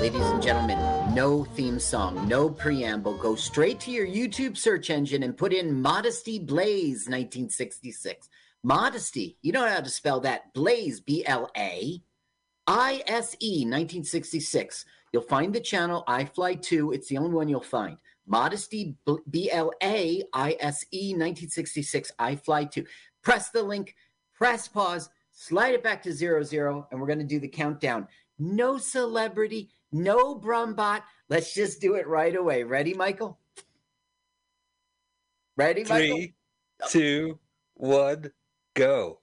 Ladies and gentlemen, no theme song, no preamble. Go straight to your YouTube search engine and put in Modesty Blaise 1966. Modesty, you know how to spell that. Blaise, B-L-A-I-S-E 1966. You'll find the channel iFly2. It's the only one you'll find. Modesty, B-L-A-I-S-E 1966, iFly2. Press the link, press pause, slide it back to 00, and we're going to do the countdown. No celebrity, no Brumbot. Let's just do it right away. Ready, Michael? Ready, Michael? 3, 2, 1, go.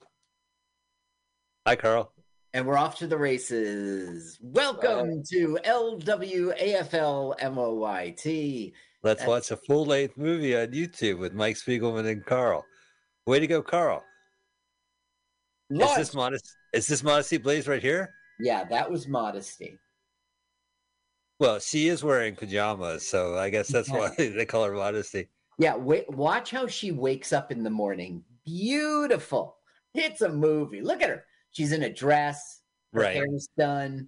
Hi, Carl. And we're off to the races. Welcome to LWAFLMOYT. Let's watch a full-length movie on YouTube with Mike Spiegelman and Carl. Way to go, Carl. Is this Modesty Blaise right here? Yeah, that was Modesty. Well, she is wearing pajamas, so I guess that's why they call her Modesty. Yeah, watch how she wakes up in the morning. Beautiful. It's a movie. Look at her. She's in a dress. Her hair's done.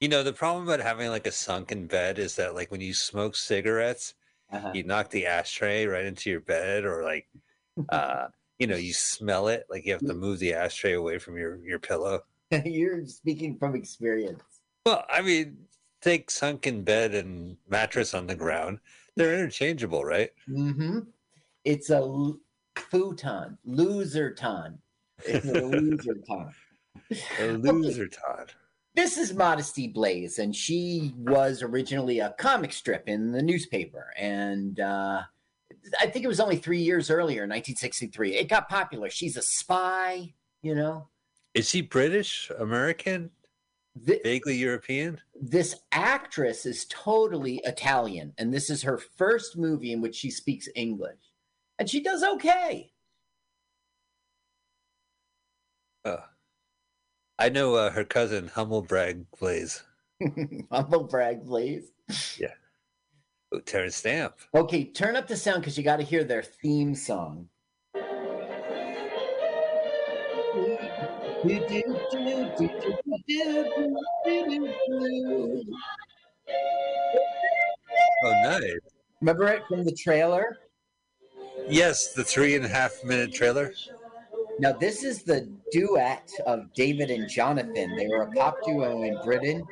You know, the problem about having like a sunken bed is that like when you smoke cigarettes, you knock the ashtray right into your bed, or like, you know, you smell it. Like you have to move the ashtray away from your pillow. You're speaking from experience. Well, I mean, take sunken bed and mattress on the ground. They're interchangeable, right? Mm-hmm. It's a futon. Loser time. It's a loser time. A loser time. This is Modesty Blaise, and she was originally a comic strip in the newspaper. And I think it was only 3 years earlier, 1963. It got popular. She's a spy, you know. Is she British, American, vaguely European? This actress is totally Italian, and this is her first movie in which she speaks English. And she does okay. I know her cousin, Humblebrag Blaise. Humblebrag Blaise? Yeah. Oh, Terrence Stamp. Okay, turn up the sound because you got to hear their theme song. Oh, nice. Remember it from the trailer? Yes, the 3.5-minute trailer. Now, this is the duet of David and Jonathan. They were a pop duo in Britain,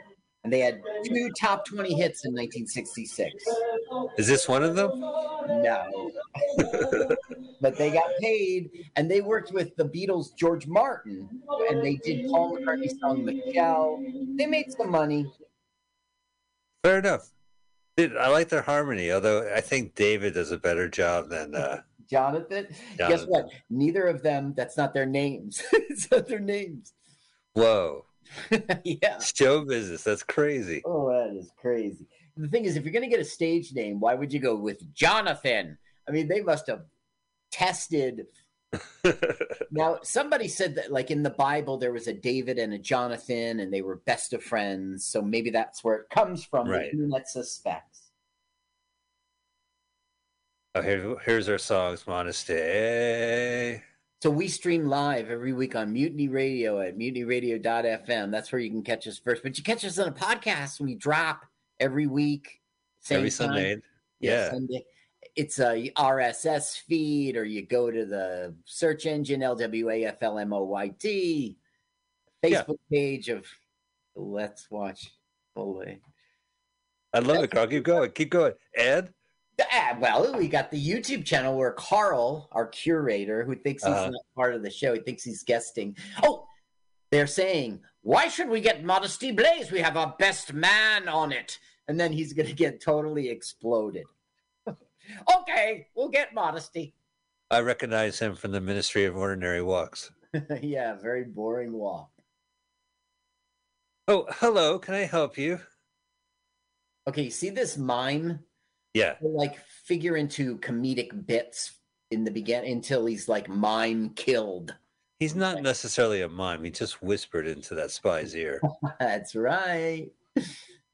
and they had 2 top 20 hits in 1966. Is this one of them? No. But they got paid, and they worked with the Beatles' George Martin, and they did Paul McCartney's song Michelle. They made some money. Fair enough. Dude, I like their harmony, although I think David does a better job than Jonathan. Guess what? Neither of them, that's not their names. It's not their names. Whoa. Yeah. Show business. That's crazy. Oh, that is crazy. The thing is, if you're going to get a stage name, why would you go with Jonathan? I mean, they must have tested. Now, somebody said that, like, in the Bible, there was a David and a Jonathan, and they were best of friends. So maybe that's where it comes from. Right. That suspects. Oh, here's our songs, Modesty. So we stream live every week on Mutiny Radio at mutinyradio.fm. That's where you can catch us first. But you catch us on a podcast. We drop every week. Every Sunday. Yeah. Sunday. It's a RSS feed, or you go to the search engine, LWAFLMOYT, Facebook page of Let's Watch Fully. I love it, Carl. Keep going. Keep going. Ed? Well, we got the YouTube channel where Carl, our curator, who thinks he's not part of the show, he thinks he's guesting. Oh, they're saying, why should we get Modesty Blaise? We have our best man on it. And then he's going to get totally exploded. Okay, we'll get Modesty. I recognize him from the Ministry of Ordinary Walks. Yeah, very boring walk. Oh, hello. Can I help you? Okay, you see this mime? Yeah. He'll, like, figure into comedic bits in the beginning until he's, like, mime killed. He's not necessarily a mime. He just whispered into that spy's ear. That's right.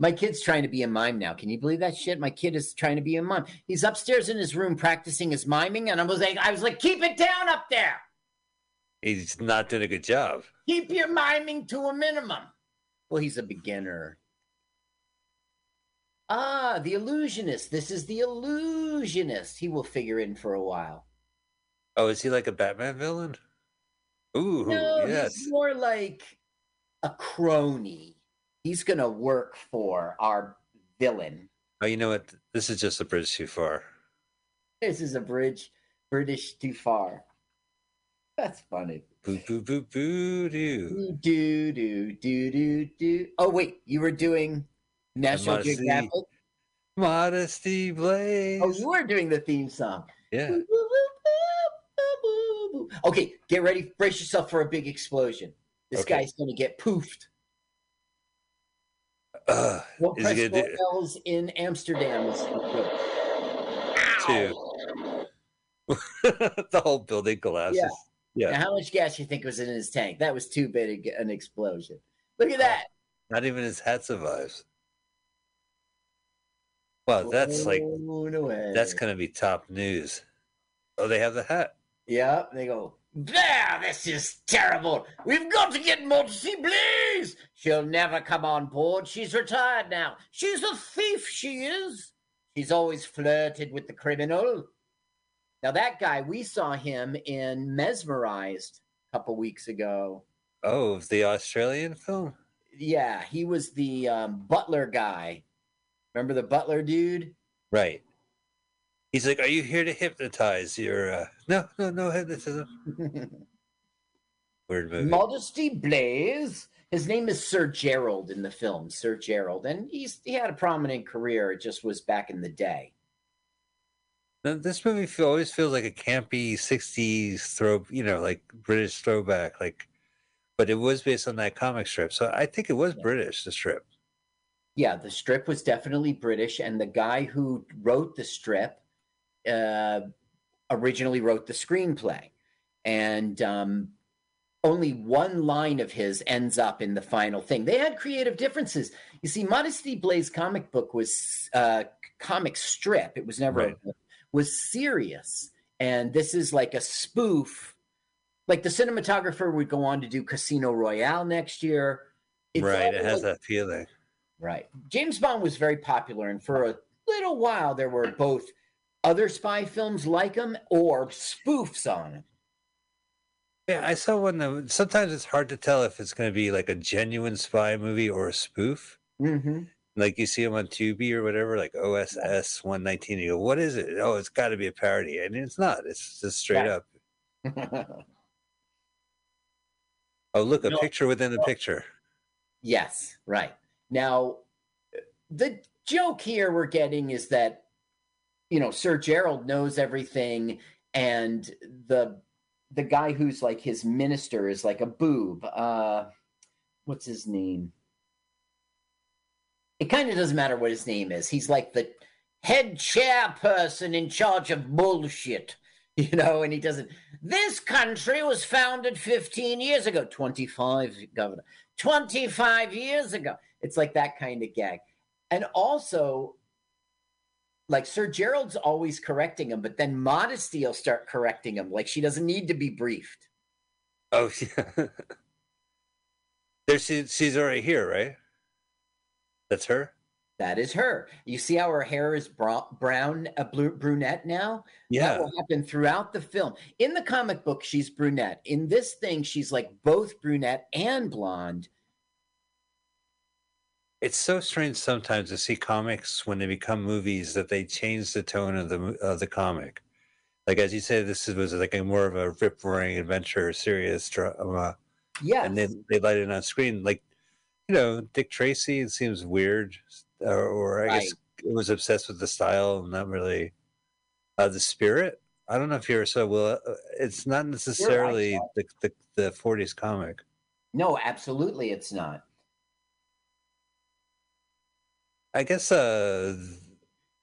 My kid's trying to be a mime now. Can you believe that shit? My kid is trying to be a mime. He's upstairs in his room practicing his miming, and I was like, keep it down up there. He's not doing a good job. Keep your miming to a minimum. Well, he's a beginner. ah, the illusionist. This is the illusionist. He will figure in for a while. Oh, is he like a Batman villain? Ooh, no, yes. He's more like a crony. He's going to work for our villain. Oh, you know what? This is just a bridge too far. This is a British too far. That's funny. Boo, boo, boo, boo, doo. Doo, doo, doo, doo, doo. Oh, wait. You were doing National Geographic? Modesty Blaise. Oh, you were doing the theme song. Yeah. Boo, boo, boo, boo, boo, boo. Okay, get ready. Brace yourself for a big explosion. This guy's going to get poofed. Well, is it good? Hotels in Amsterdam is two. The whole building collapses. Yeah. Now, how much gas do you think was in his tank? That was too big an explosion. Look at that. Not even his hat survives. Wow, that's that's going to be top news. Oh, they have the hat. Yeah, they go, there, this is terrible. We've got to get Modesty Blaise. She'll never come on board. She's retired now. She's a thief, she is. She's always flirted with the criminal. Now, that guy, we saw him in Mesmerized a couple weeks ago. Oh, the Australian film? Yeah, he was the butler guy. Remember the butler dude? Right. He's like, are you here to hypnotize your... No hypnotism. Weird movie. Modesty Blaise. His name is Sir Gerald in the film, Sir Gerald. And he had a prominent career. It just was back in the day. Now, this movie always feels like a campy 60s like British throwback. But it was based on that comic strip. So I think it was British, the strip. Yeah, the strip was definitely British. And the guy who wrote the strip originally wrote the screenplay. And only one line of his ends up in the final thing. They had creative differences. You see, Modesty Blaise comic book was comic strip. It was never... Right. Was serious, and this is like a spoof. Like the cinematographer would go on to do Casino Royale next year. Right, it has that feeling. Right. James Bond was very popular, and for a little while there were both other spy films like him or spoofs on him. Yeah, I saw one that sometimes it's hard to tell if it's going to be like a genuine spy movie or a spoof. Mm-hmm. Like you see them on Tubi or whatever, like OSS 119. You go, what is it? Oh, it's got to be a parody. And it's not. It's just straight up. Oh, look, a picture within a picture. Yes, right. Now, the joke here we're getting is that, Sir Gerald knows everything. And the guy who's like his minister is like a boob. What's his name? It kind of doesn't matter what his name is. He's like the head chairperson in charge of bullshit, and he doesn't. This country was founded 15 years ago. 25, Governor. 25 years ago. It's like that kind of gag. And also, like Sir Gerald's always correcting him, but then Modesty will start correcting him. Like she doesn't need to be briefed. Oh, yeah. There she's already here, right? That's her? That is her. You see how her hair is brown, brunette now? Yeah. That will happen throughout the film. In the comic book, she's brunette. In this thing, she's like both brunette and blonde. It's so strange sometimes to see comics when they become movies that they change the tone of the comic. Like, as you say, this was like a more of a rip-roaring adventure, serious drama. Yeah. And then they light it on screen. Like, Dick Tracy, it seems weird, or I guess it was obsessed with the style and not really the spirit. I don't know if you ever saw Will. It's not necessarily the 40s comic. No, absolutely it's not. I guess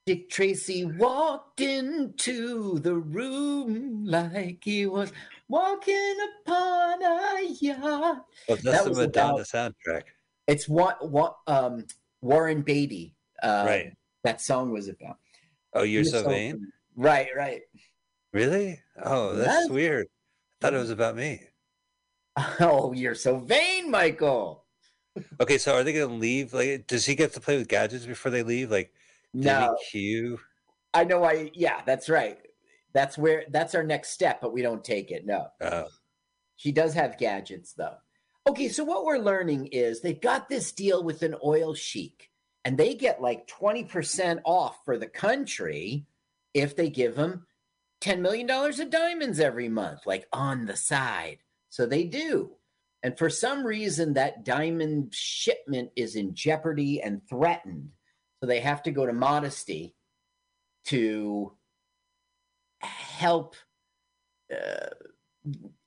Dick Tracy walked into the room like he was walking upon a yacht. Oh, that's the Madonna soundtrack. It's what Warren Beatty, right? That song was about. Oh, you're so vain. Song. Right. Really? Oh, that's weird. I thought it was about me. Oh, you're so vain, Michael. Okay, so are they going to leave? Like, does he get to play with gadgets before they leave? Like, no. Q? I know. Yeah, that's right. That's our next step, but we don't take it. No. He does have gadgets, though. Okay, so what we're learning is they've got this deal with an oil sheik, and they get like 20% off for the country if they give them $10 million of diamonds every month, like on the side. So they do. And for some reason, that diamond shipment is in jeopardy and threatened. So they have to go to Modesty to help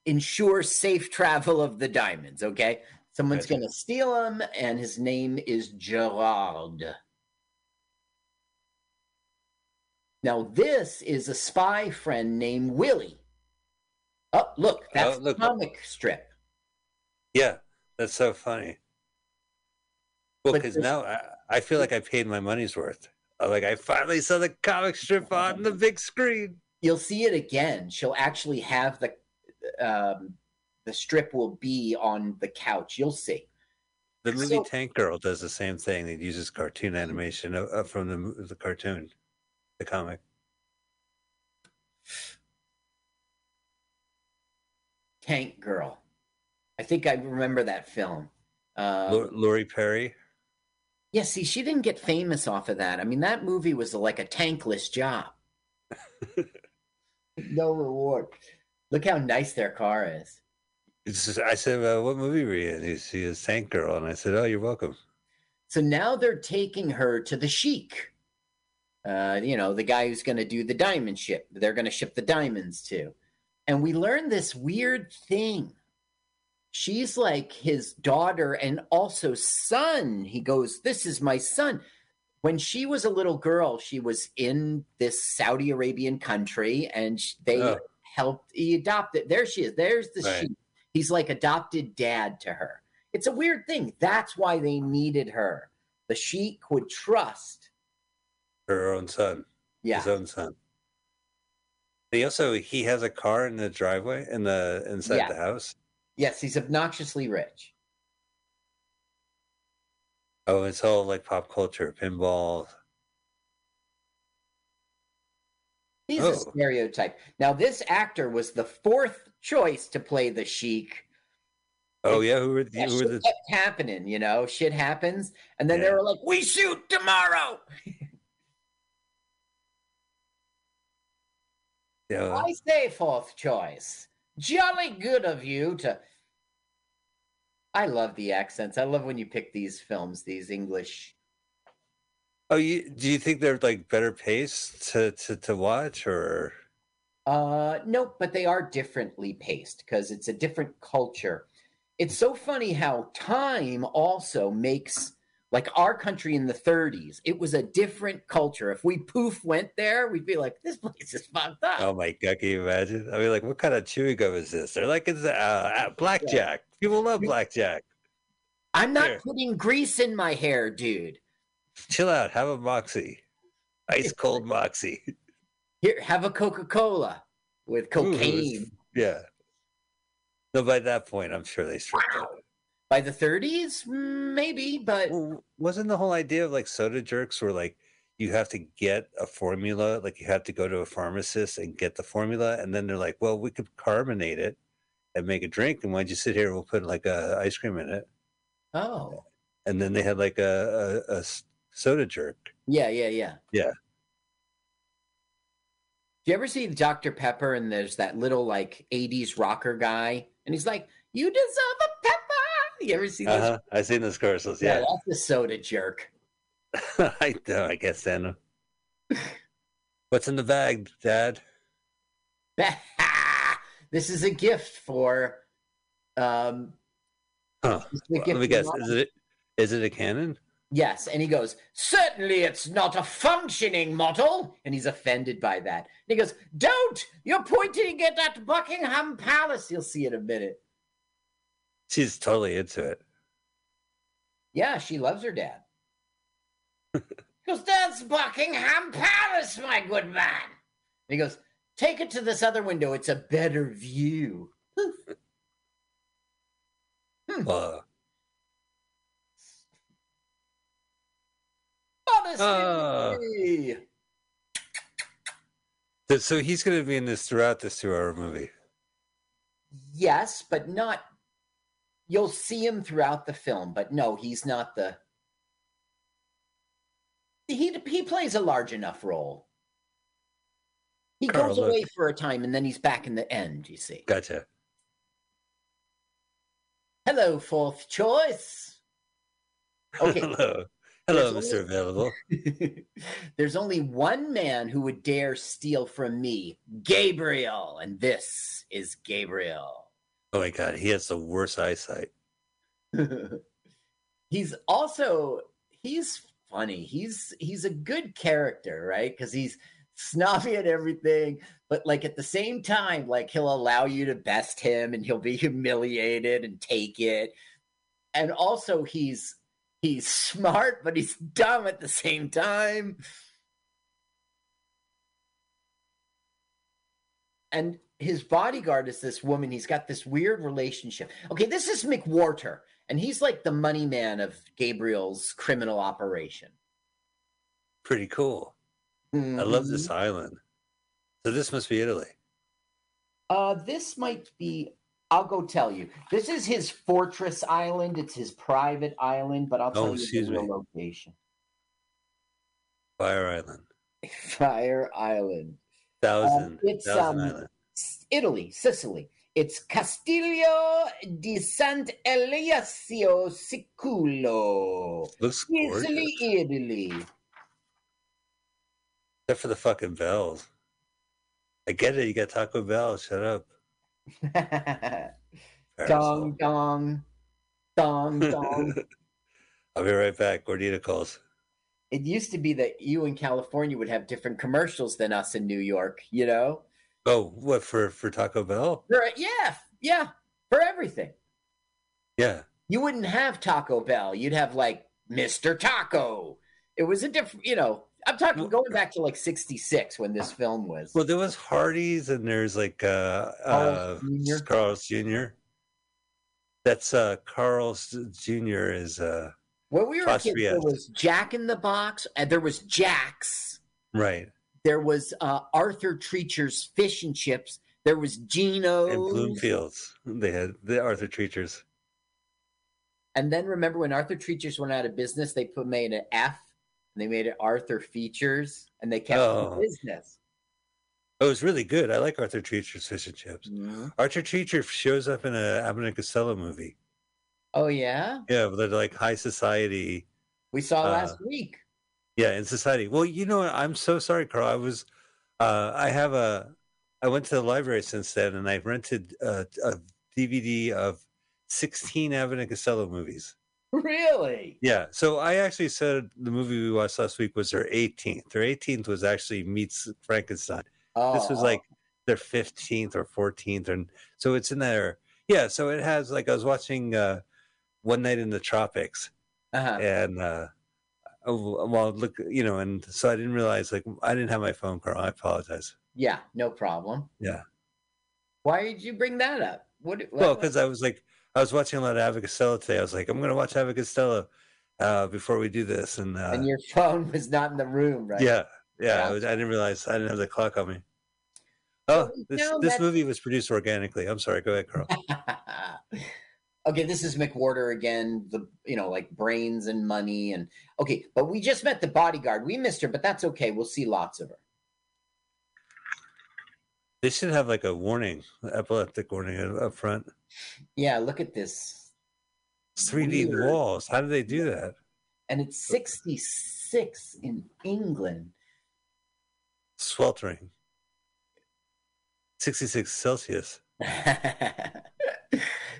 ensure safe travel of the diamonds, okay? Someone's going to steal them, and his name is Gerard. Now, this is a spy friend named Willie. Oh, look, that's a comic strip. Yeah, that's so funny. Well, because now I feel like I paid my money's worth. Like, I finally saw the comic strip on the big screen. You'll see it again. She'll actually have the strip will be on the couch. You'll see. The movie Tank Girl does the same thing. It uses cartoon animation from the cartoon, the comic. Tank Girl. I think I remember that film. Lori Perry? Yeah, see, she didn't get famous off of that. I mean, that movie was like a tankless job. No reward. Look how nice their car is. I said, what movie were you in? She is Tank Girl. And I said, oh, you're welcome. So now they're taking her to the sheik. The guy who's going to do the diamond ship. They're going to ship the diamonds to. And we learn this weird thing. She's like his daughter and also son. He goes, this is my son. When she was a little girl, she was in this Saudi Arabian country, and they helped. He adopted. There she is. There's the sheep. He's like adopted dad to her. It's a weird thing. That's why they needed her. The sheik would trust her own son. Yeah, his own son. He has a car in the driveway inside the house. Yes, he's obnoxiously rich. Oh, it's all like pop culture, pinball. He's a stereotype. Now, this actor was the fourth choice to play the sheik. Oh, yeah. Who kept happening, shit happens. And then they were like, we shoot tomorrow. I say fourth choice. Jolly good of you to... I love the accents. I love when you pick these films, these English. Oh, do you think they're like better paced to watch, or? No, but they are differently paced because it's a different culture. It's so funny how time also makes, like, our country in the 30s. It was a different culture. If we went there, we'd be like, this place is fucked up. Oh, my God. Can you imagine? I mean, like, what kind of chewing gum is this? They're like, it's blackjack. People love blackjack. I'm not putting grease in my hair, dude. Chill out. Have a Moxie. Ice cold Moxie. Here, have a Coca-Cola with cocaine. Ooh, yeah. No, by that point, I'm sure they stripped out. By the 30s, maybe, but... Well, wasn't the whole idea of, like, soda jerks where, like, you have to get a formula, like, you have to go to a pharmacist and get the formula, and then they're like, well, we could carbonate it and make a drink, and why don't you sit here and we'll put, like, ice cream in it. Oh. And then they had, like, a soda jerk. Yeah. Yeah. Do you ever see Dr. Pepper, and there's that little, like, 80s rocker guy, and he's like, you deserve a pepper! You ever seen this? I've seen those commercials, yeah. Yeah, that's the soda jerk. I know, I guess, Anna. What's in the bag, Dad? This is a gift for... Let me guess, is it a cannon? Yes, and he goes, certainly it's not a functioning model, and he's offended by that. And he goes, don't! You're pointing it at Buckingham Palace. You'll see in a minute. She's totally into it. Yeah, she loves her dad. Because that's Buckingham Palace, my good man. And he goes, take it to this other window. It's a better view. Wow. Modesty! So he's going to be in this throughout this 2-hour movie. Yes, but not... You'll see him throughout the film, but no, he's not the... He plays a large enough role. He goes away for a time, and then he's back in the end, you see. Gotcha. Hello, fourth choice. Okay. Hello, Mr. Available. There's only one man who would dare steal from me, Gabriel, and this is Gabriel. Oh, my God. He has the worst eyesight. He's funny. He's a good character, right? Because he's snobby at everything, but like at the same time, like he'll allow you to best him and he'll be humiliated and take it. And also he's smart, but he's dumb at the same time. And his bodyguard is this woman. He's got this weird relationship. Okay, this is McWhorter, and he's like the money man of Gabriel's criminal operation. Pretty cool. Mm-hmm. I love this island. So this must be Italy. This might be... I'll go tell you. This is his fortress island. It's his private island, but I'll tell you the location. Fire Island. Fire Island. Thousand Island. Italy, Sicily. It's Castiglio di Sant'Eliasio Siculo. Looks gorgeous. Italy. Except for the fucking bells. I get it. You got Taco Bell. Shut up. Dong, dong, dong, dong. I'll be right back. Gordita calls. It used to be that you in California would have different commercials than us in New York, you know? Oh, what, for Taco Bell? Yeah, for everything. Yeah. You wouldn't have Taco Bell. You'd have, like, Mr. Taco. It was a different, you know... I'm talking going back to like '66 when this film was. Well, there was Hardee's and there's like Carl's Jr. That's Carl's Jr. is when we were a kid, there was Jack in the Box, and there was Jack's. Right. There was Arthur Treacher's Fish and Chips. There was Gino's. And Bloomfield's. They had the Arthur Treacher's. And then remember when Arthur Treacher's went out of business, they made an F. And they made it Arthur Features, and they kept it in business. It was really good. I like Arthur Treacher's Fish and Chips. Mm-hmm. Arthur Treacher shows up in an Abbott and Costello movie. Oh, yeah? Yeah, but they're like high society. We saw last week. Yeah, in society. Well, you know what? I'm so sorry, Carl. I went to the library since then, and I rented a DVD of 16 Abbott and Costello movies. Really? Yeah. So I actually said the movie we watched last week was their 18th. Their 18th was actually Meets Frankenstein. Oh, this was like their 15th or 14th. And so it's in there. Yeah. So it has like, I was watching One Night in the Tropics and and so I didn't realize I didn't have my phone, Carl. I apologize. Yeah. No problem. Yeah. Why did you bring that up? Because I was watching a lot of Abbott Costello today. I was like, I'm going to watch Abbott Costello before we do this. And your phone was not in the room, right? Yeah. I didn't realize. I didn't have the clock on me. Oh, this movie was produced organically. I'm sorry. Go ahead, Carl. Okay, this is McWhorter again. Like brains and money and okay. But we just met the bodyguard. We missed her, but that's okay. We'll see lots of her. They should have like a warning, epileptic warning up front. Yeah, look at this. 3D walls. How do they do that? And it's 66 in England. Sweltering. 66 Celsius.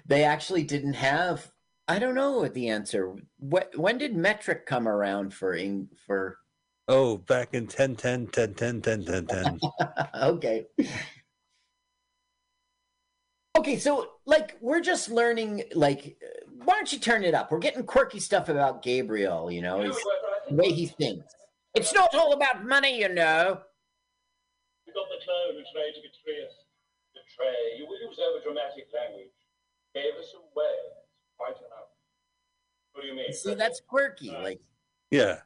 They actually didn't have. I don't know the answer. When did metric come around for? Oh, back in 10. Okay. Okay, so, we're just learning, why don't you turn it up? We're getting quirky stuff about Gabriel, the way he thinks. It's not all about money, We got the clone who tried to betray us. You use overdramatic language. Gave us away. Quite enough. What do you mean? See, that's quirky. Yeah.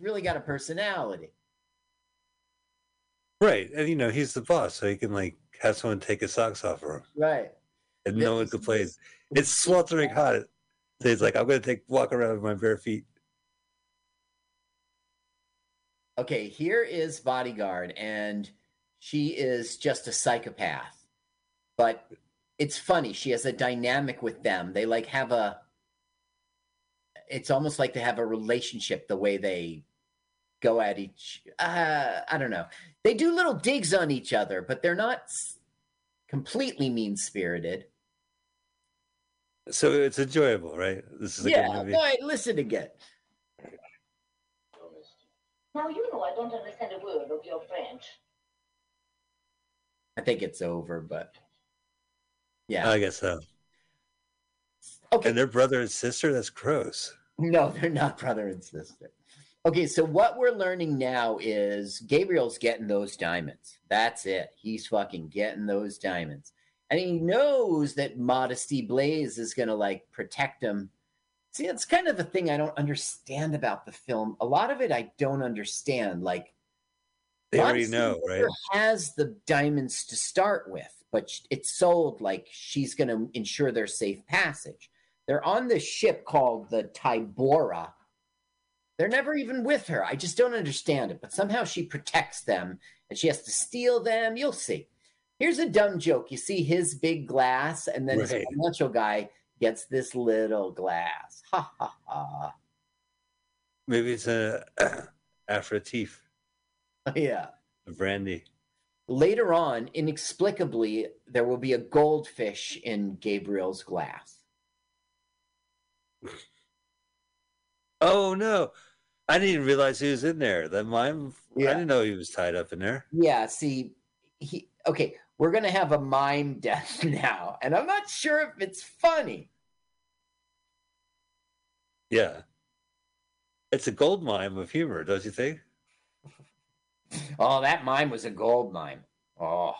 really got a personality. Right. And, you know, he's the boss, so he can, like, have someone take his socks off for him. Right. And no one complains. It's sweltering hot. So he's like, I'm going to walk around with my bare feet. Okay, here is Bodyguard, and she is just a psychopath. But it's funny. She has a dynamic with them. They, like, have a... It's almost like they have a relationship the way they go at each... I don't know. They do little digs on each other, but they're not completely mean-spirited. So it's enjoyable, right? This is a good movie. No, listen again. Now, you know I don't understand a word of your French. I think it's over, but... Yeah. I guess so. Okay. And they're brother and sister? That's gross. No, they're not brother and sister. Okay, so what we're learning now is Gabriel's getting those diamonds. That's it. He's fucking getting those diamonds. And he knows that Modesty Blaise is going to, like, protect him. See, that's kind of the thing I don't understand about the film. A lot of it I don't understand. Like, they already know, right? Has the diamonds to start with, but it's sold like she's going to ensure their safe passage. They're on this ship called the Tybora. They're never even with her. I just don't understand it, but somehow she protects them, and she has to steal them. You'll see. Here's a dumb joke. You see his big glass, and then his financial guy gets this little glass. Ha, ha, ha. Maybe it's an aperitif. Yeah. A brandy. Later on, inexplicably, there will be a goldfish in Gabriel's glass. Oh, no. I didn't even realize he was in there. I didn't know he was tied up in there. Yeah, see, okay, we're going to have a mime death now, and I'm not sure if it's funny. Yeah. It's a gold mime of humor, don't you think? Oh, that mime was a gold mime. Oh.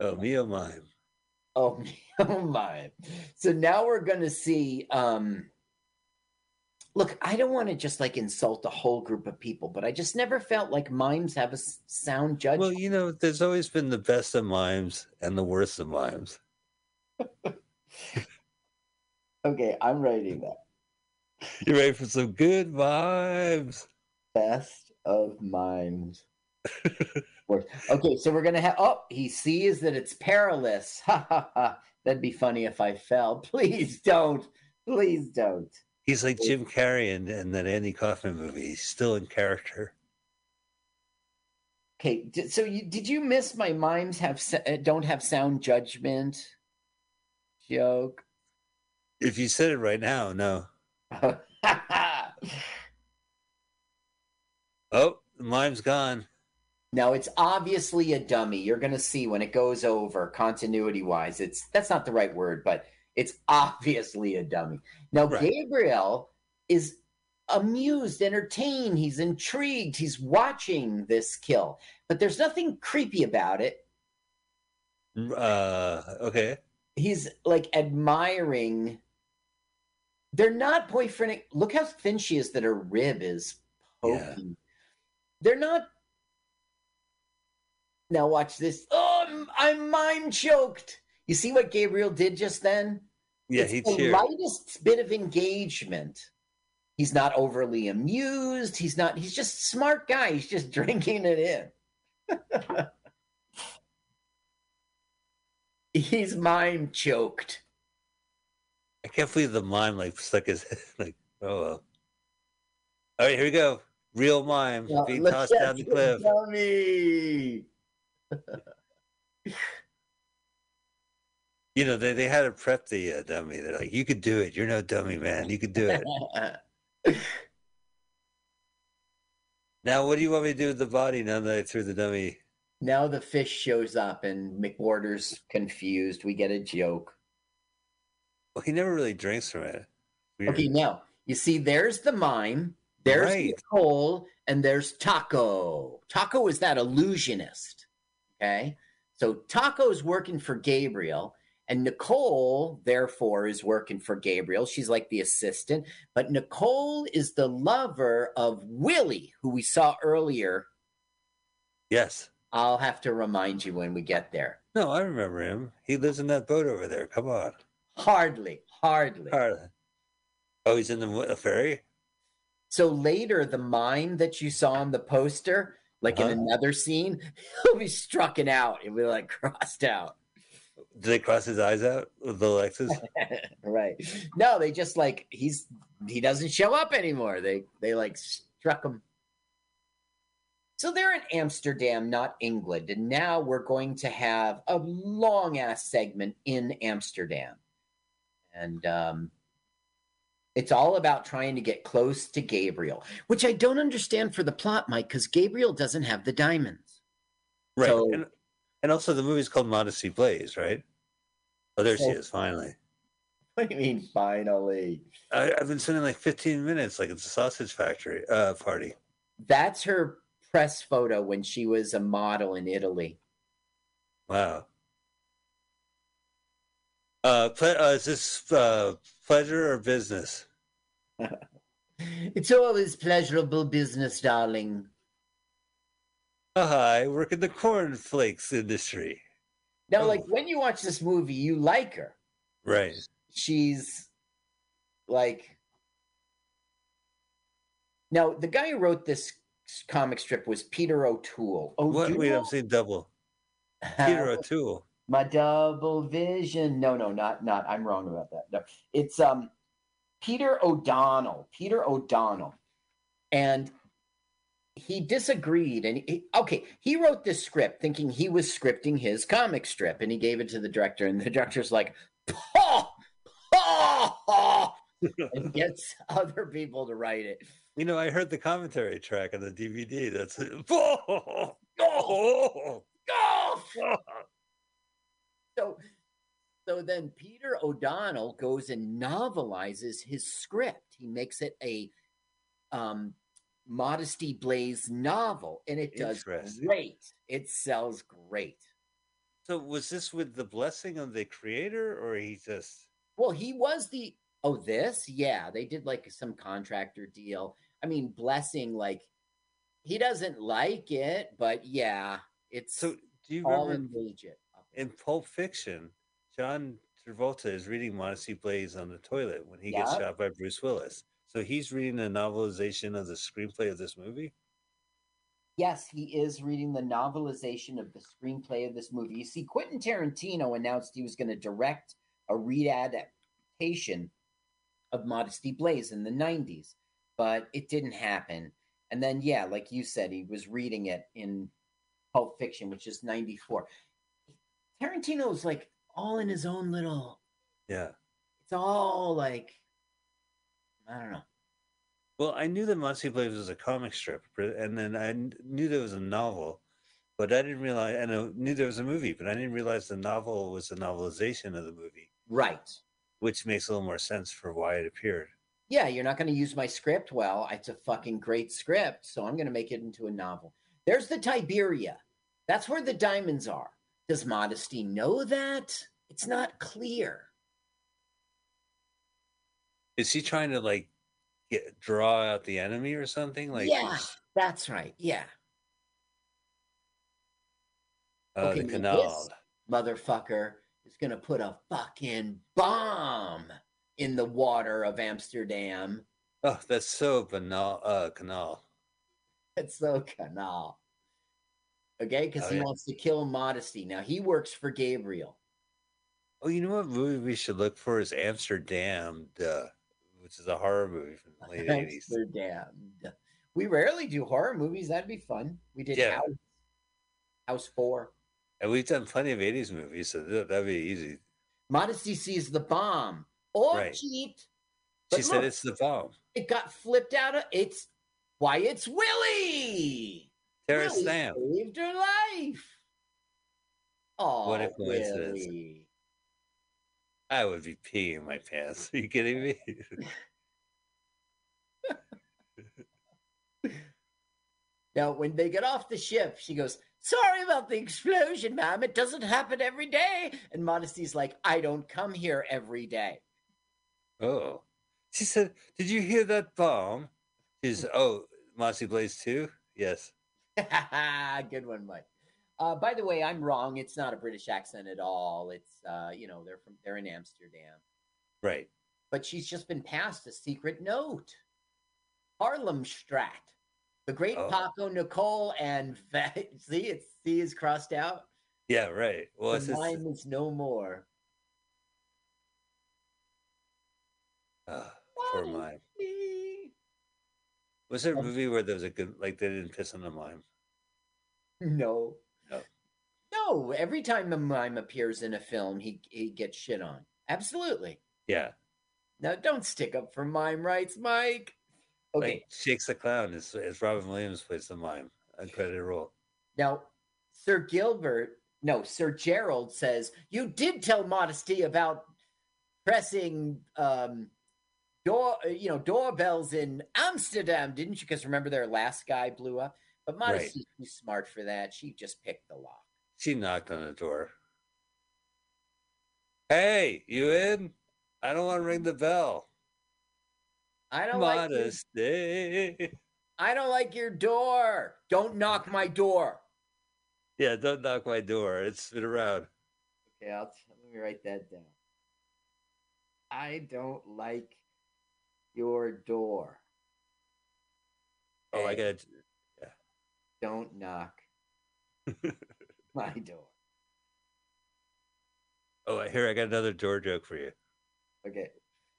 Oh, me oh mime. Oh, me oh mime. So now we're going to see... Look, I don't want to just, like, insult a whole group of people, but I just never felt like mimes have a sound judgment. Well, you know, there's always been the best of mimes and the worst of mimes. Okay, I'm writing that. You ready for some good mimes? Best of mimes. Okay, so we're gonna have he sees that it's perilous. Ha ha ha. That'd be funny if I fell. Please don't. Please don't. He's like Jim Carrey in that Andy Kaufman movie. He's still in character. Okay, so did you miss my mimes don't have sound judgment joke? If you said it right now, no. Oh, the mime's gone. Now, it's obviously a dummy. You're going to see when it goes over, continuity-wise. That's not the right word, but it's obviously a dummy. Now, right. Gabriel is amused, entertained. He's intrigued. He's watching this kill. But there's nothing creepy about it. Okay. He's, like, admiring. They're not boyfriending. Look how thin she is that her rib is poking. Yeah. They're not. Now watch this. Oh, I'm mime choked. You see what Gabriel did just then? Yeah, it's the cheered. Lightest bit of engagement. He's not overly amused. He's just a smart guy. He's just drinking it in. He's mime choked. I can't believe the mime stuck his head. Oh well. All right, here we go. Real mime being tossed down the cliff. You know, they had to prep the dummy. They're like, you could do it. You're no dummy, man. You could do it. Now, what do you want me to do with the body now that I threw the dummy? Now the fish shows up and McWhorter's confused. We get a joke. Well, he never really drinks from it. Weird. Okay, now, you see, there's the mime. There's Nicole, and there's Taco. Taco is that illusionist, okay? So Taco's working for Gabriel, And Nicole, therefore, is working for Gabriel. She's like the assistant. But Nicole is the lover of Willie, who we saw earlier. Yes. I'll have to remind you when we get there. No, I remember him. He lives in that boat over there. Come on. Hardly. Oh, he's in the ferry? So later, the mime that you saw on the poster, like in another scene, he'll be struck it out. It'll be like crossed out. Do they cross his eyes out with the Lexus? Right. No, they just like, he doesn't show up anymore. They like struck him. So they're in Amsterdam, not England. And now we're going to have a long ass segment in Amsterdam. And it's all about trying to get close to Gabriel, which I don't understand for the plot, Mike, because Gabriel doesn't have the diamonds. Right. So, and also the movie's called Modesty Blaise, right? Oh, there she is, finally. What do you mean, finally? I've been spending like 15 minutes, like it's a sausage factory party. That's her press photo when she was a model in Italy. Wow. Is this pleasure or business? It's always pleasurable business, darling. I work in the cornflakes industry. Now, like when you watch this movie, you like her. Right. She's like. Now, the guy who wrote this comic strip was Peter O'Toole. What? Wait, I'm saying double. Peter O'Toole. My double vision. No, not. I'm wrong about that. No. It's Peter O'Donnell. And he disagreed, and he wrote this script thinking he was scripting his comic strip, and he gave it to the director, and the director's like, and gets other people to write it. You know, I heard the commentary track on the DVD. That's So then Peter O'Donnell goes and novelizes his script. He makes it a Modesty Blaise novel, and it does great. It sells great. So was this with the blessing of the creator, or he just... Well, he was the... Oh, this? Yeah, they did like some contractor deal. I mean, blessing, like, he doesn't like it, but yeah, it's... So do you remember in Pulp Fiction, John Travolta is reading Modesty Blaise on the toilet when he gets shot by Bruce Willis. So he's reading the novelization of the screenplay of this movie? Yes, he is reading the novelization of the screenplay of this movie. You see, Quentin Tarantino announced he was going to direct a readaptation of Modesty Blaise in the 90s, but it didn't happen. And then, yeah, like you said, he was reading it in Pulp Fiction, which is 94. Tarantino's like all in his own little... Yeah. It's all like... I don't know. Well, I knew that Modesty Blaise was a comic strip, and then I knew there was a novel, but I didn't realize, and I knew there was a movie, but I didn't realize the novel was a novelization of the movie. Right. Which makes a little more sense for why it appeared. Yeah, you're not going to use my script. Well, it's a fucking great script, so I'm going to make it into a novel. There's the Tiberia. That's where the diamonds are. Does Modesty know that? It's not clear. Is he trying to like draw out the enemy or something? Like, yeah, that's right. Yeah. Okay, the canal. This motherfucker is going to put a fucking bomb in the water of Amsterdam. Oh, that's so banal. Canal. That's so canal. Okay, because he wants to kill Modesty. Now he works for Gabriel. Oh, you know what movie we should look for is Amsterdam. Which is a horror movie from the late 80s. Damned. We rarely do horror movies. That'd be fun. We did House 4. And we've done plenty of 80s movies, so that'd be easy. Modesty sees the bomb. Cheat. She said it's the bomb. It got flipped out. It's Willie. Tara Stamp saved her life. Oh, what a coincidence. Willie. I would be peeing my pants. Are you kidding me? Now, when they get off the ship, she goes, sorry about the explosion, ma'am. It doesn't happen every day. And Modesty's like, I don't come here every day. Oh. She said, did you hear that bomb? She said, oh, Modesty Blaise too? Yes. Good one, Mike. By the way, I'm wrong. It's not a British accent at all. It's, you know, they're in Amsterdam. Right. But she's just been passed a secret note. Harlemstraat. The great Paco Nicole and see, it's C is crossed out. Yeah, right. Well, it's mine is no more. Poor mime. Was there a movie where there was a good, like, they didn't piss on the mime? No. No. No. Every time the mime appears in a film, he gets shit on. Absolutely. Yeah. Now, don't stick up for mime rights, Mike. Okay. Like Shakes the Clown is Robin Williams plays the mime, uncredited role. Now, Sir Gerald says, you did tell Modesty about pressing doorbells in Amsterdam, didn't you? Because remember their last guy blew up. But Modesty's too smart for that. She just picked the lock. She knocked on the door. Hey, you in? I don't want to ring the bell. I don't Modesty. Like your, I don't like your door. Don't knock my door. Yeah, don't knock my door. It's been around. Okay, let me write that down. I don't like your door. Okay. Oh, I got it. Yeah. Don't knock my door. Oh, here, I got another door joke for you. Okay.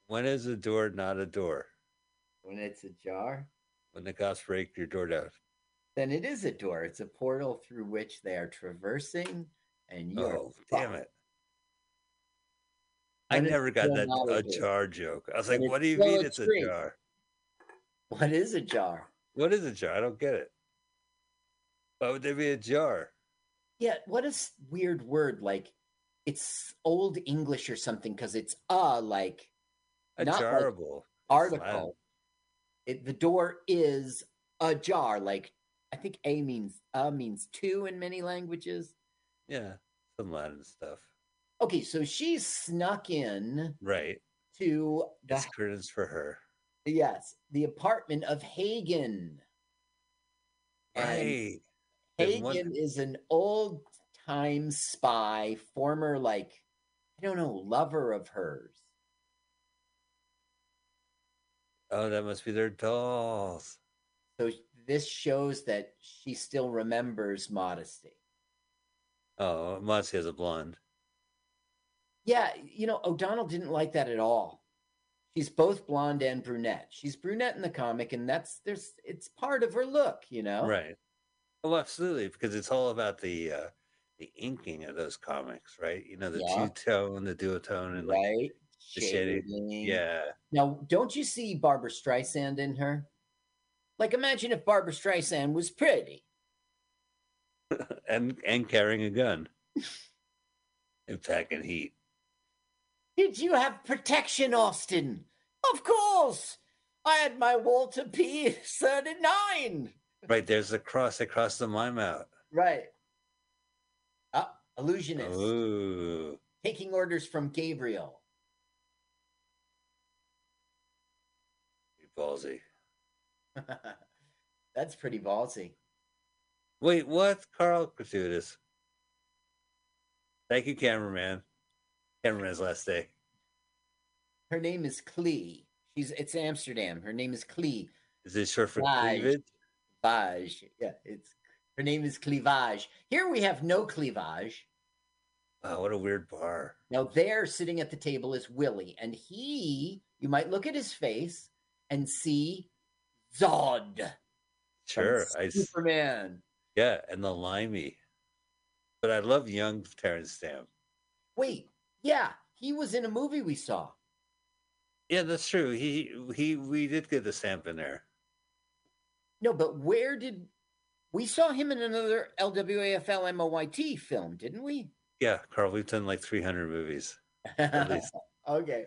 When is a door not a door? When it's ajar? When the cops break your door down. Then it is a door. It's a portal through which they are traversing, and you're damn it. I never got that ajar joke. I was like, what do you mean it's a jar? What is a jar? What is a jar? I don't get it. Why would there be a jar? Yeah, what a weird word. Like, it's Old English or something, because it's like not like article. The door is ajar. Like, I think means two in many languages. Yeah, some Latin stuff. Okay, so she snuck in to the curtains for her. Yes, the apartment of Hagen. Right. And Hagen is an old-time spy, former, like, I don't know, lover of hers. Oh, that must be their dolls. So this shows that she still remembers Modesty. Oh, Modesty has a blonde. Yeah, you know, O'Donnell didn't like that at all. She's both blonde and brunette. She's brunette in the comic, and it's part of her look, you know? Right. Oh, absolutely, because it's all about the inking of those comics, right? You know, the two-tone, the duotone, and like the shading. Yeah. Now, don't you see Barbra Streisand in her? Like, imagine if Barbra Streisand was pretty. and carrying a gun. And packing heat. Did you have protection, Austin? Of course. I had my Walter P. 39. Right, there's the cross. They crossed the mime out. Right. Illusionist. Ooh. Taking orders from Gabriel. Pretty ballsy. That's pretty ballsy. Wait, what? Carl could do this. Thank you, cameraman. Cameron's last day. Her name is Klee. It's Amsterdam. Her name is Klee. Is it short for cleavage? Yeah, her name is Cleavage. Here we have no cleavage. Wow, what a weird bar. Now there, sitting at the table, is Willie, and you might look at his face and see Zod. Sure, Superman. Yeah, and the limey. But I love young Terrence Stamp. Wait. Yeah, he was in a movie we saw. Yeah, that's true. We did get the Stamp in there. No, but where did we saw him in another LWAFLMOYT film, didn't we? Yeah, Carl, we've done like 300 movies. At least. Okay.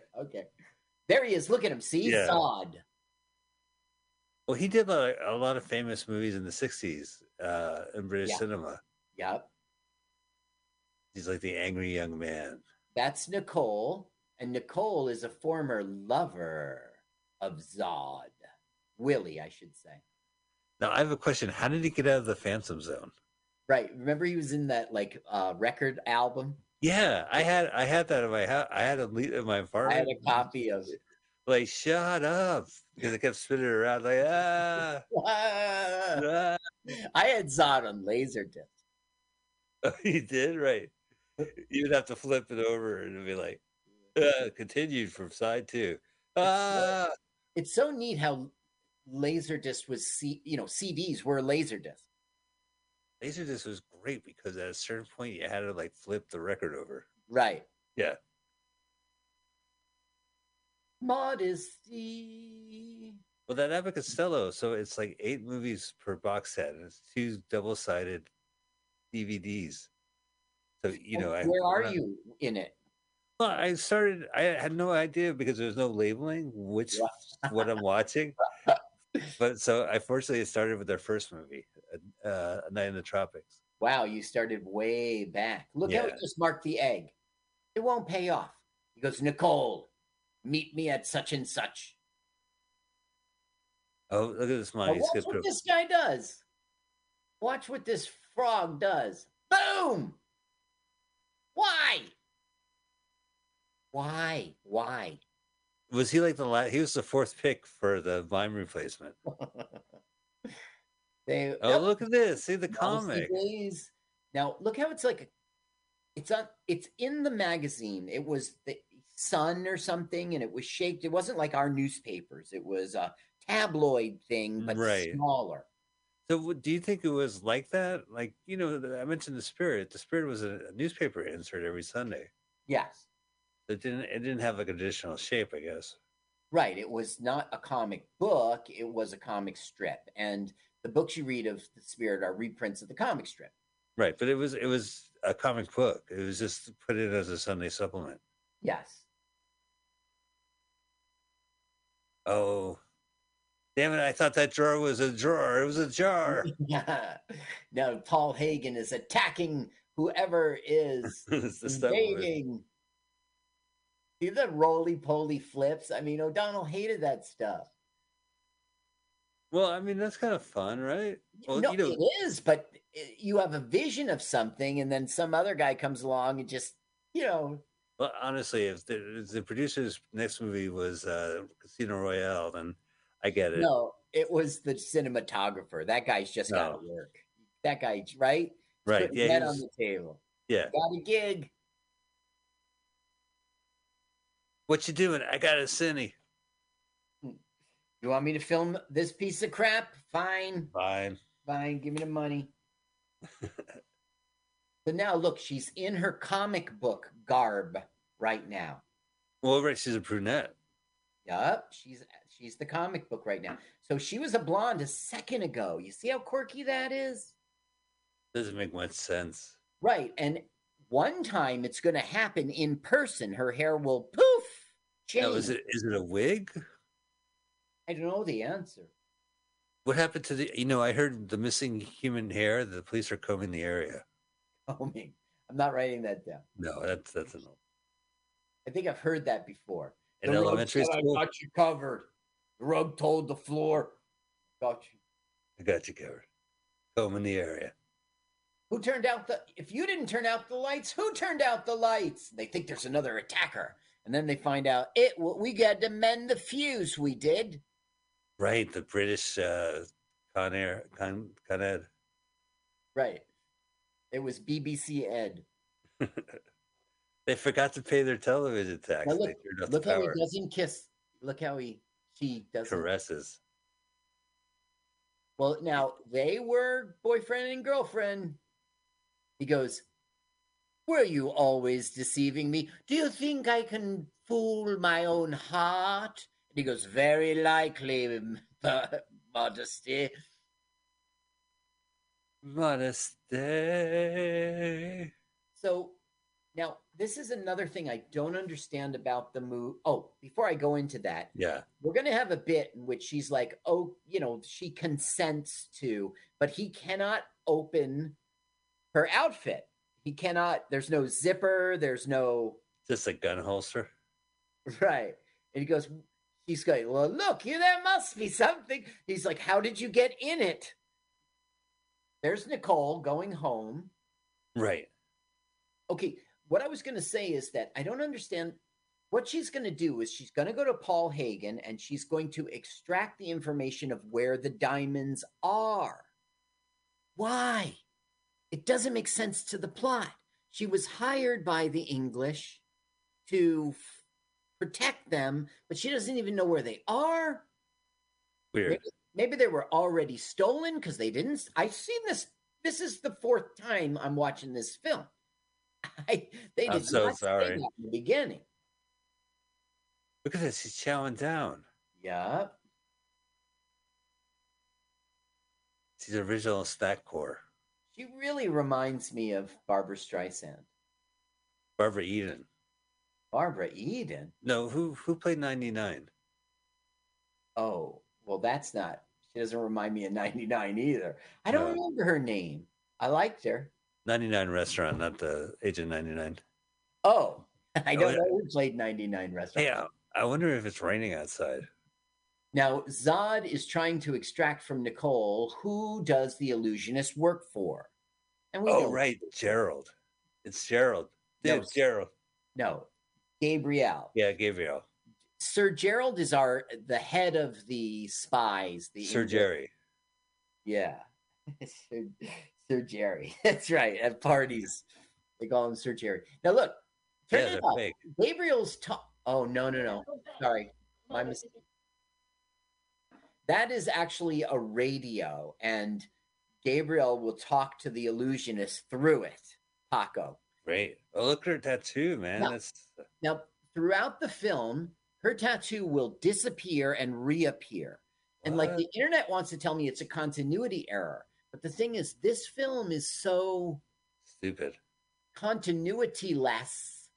There he is. Look at him. See? Yeah. Zod. Well, he did a lot of famous movies in the 60s in British cinema. Yep. He's like the angry young man. That's Nicole. And Nicole is a former lover of Zod. Willie, I should say. Now, I have a question. How did he get out of the Phantom Zone? Right. Remember he was in that like record album? Yeah. I had that in my house. I had a lead in my apartment. I had a copy of it. Like, shut up. Because I kept spinning around like, ah. Ah. I had Zod on Laserdisc. Oh, you did? Right. You'd have to flip it over and it'd be like, continued from side two. Ah. It's so neat how Laserdisc was, CDs were Laserdisc. Laserdisc was great because at a certain point you had to like flip the record over. Right. Yeah. Modesty. Well, that Abbott and Costello, so it's like 8 movies per box set, and it's 2 double-sided DVDs. So, you know, where are you in it? Well, I had no idea because there's no labeling which what I'm watching. But so I fortunately started with their first movie, A Night in the Tropics. Wow, you started way back. Look how it just marked the egg. It won't pay off. He goes, Nicole, meet me at such and such. Oh, look at this money. Watch what this guy does. Watch what this frog does. Boom! Why? Was he like the last? He was the 4th pick for the mime replacement. Look at this! See the comic. Now look how it's like. It's in the magazine. It was the Sun or something, and it was shaped. It wasn't like our newspapers. It was a tabloid thing, but smaller. So, do you think it was like that? Like, you know, I mentioned the Spirit. The Spirit was a newspaper insert every Sunday. Yes. It didn't have like a traditional shape, I guess. Right. It was not a comic book. It was a comic strip, and the books you read of the Spirit are reprints of the comic strip. Right, but it was a comic book. It was just put in as a Sunday supplement. Yes. Oh, damn it! I thought that drawer was a drawer. It was a jar. Yeah. Now Paul Hagen is attacking whoever is invading. See the roly-poly flips? I mean, O'Donnell hated that stuff. Well, I mean, that's kind of fun, right? Well, no, it is, but you have a vision of something, and then some other guy comes along and just, you know. Well, honestly, if the producer's next movie was Casino Royale, then I get it. No, it was the cinematographer. That guy's just got to work. That guy, right? Right. Yeah, head on the table. Yeah. Got a gig. What you doing? I got a cine. You want me to film this piece of crap? Fine. Give me the money. So now, look, she's in her comic book garb right now. Well, right, she's a brunette. Yup, she's the comic book right now. So she was a blonde a second ago. You see how quirky that is? Doesn't make much sense. Right, and one time it's going to happen in person. Her hair will poof. Now, is it a wig? I don't know the answer. What happened to the, you know, I heard the missing human hair. The police are combing the area. Combing. I'm not writing that down. No, that's an old. I think I've heard that before. In elementary school. I got you covered. The rug told the floor. I got you covered. Combing the area. Who turned out the, if you didn't turn out the lights, who turned out the lights? They think there's another attacker. And then they find out, we got to mend the fuse, we did. Right, the British Con Ed. Right. It was BBC Ed. They forgot to pay their television tax. Now look how he doesn't kiss. Look how she doesn't. Caresses. Well, now, they were boyfriend and girlfriend. He goes, were you always deceiving me? Do you think I can fool my own heart? And he goes, very likely, Modesty. Modesty. So, now, this is another thing I don't understand about the movie. Oh, before I go into that, we're going to have a bit in which she's like, she consents to, but he cannot open her outfit. He cannot, there's no zipper, there's no... Just a gun holster. Right. And he goes, he's going, well, look, here, there must be something. He's like, how did you get in it? There's Nicole going home. Right. Okay, what I was going to say is that I don't understand what she's going to do is she's going to go to Paul Hagen and she's going to extract the information of where the diamonds are. Why? It doesn't make sense to the plot. She was hired by the English to protect them, but she doesn't even know where they are. Weird. Maybe they were already stolen because they didn't. I've seen this. This is the fourth time I'm watching this film. They did not say that in the beginning. Look at this. She's chowing down. Yeah. She's the original snack core. She really reminds me of Barbara Streisand. Barbara Eden. Barbara Eden? No, who played 99? Oh, well, that's not. She doesn't remind me of 99 either. I don't remember her name. I liked her. 99 Restaurant, not the Agent 99. Oh, I don't know who played 99 Restaurant. Yeah, I wonder if it's raining outside. Now, Zod is trying to extract from Nicole who does the illusionist work for. And Gerald. It's Gerald. No, it's Gerald. No, Gabriel. Yeah, Gabriel. Sir Gerald is the head of the spies. Sir Jerry. Yeah. Sir Jerry. That's right. At parties, they call him Sir Jerry. Now, look. Turn it up. Fake. Gabriel's talk. Oh, no. Sorry. My mistake. That is actually a radio, and Gabriel will talk to the illusionist through it, Paco. Great. Oh, look at her tattoo, man. Now, throughout the film, her tattoo will disappear and reappear. What? And like the internet wants to tell me it's a continuity error. But the thing is, this film is so... stupid. Continuity-less.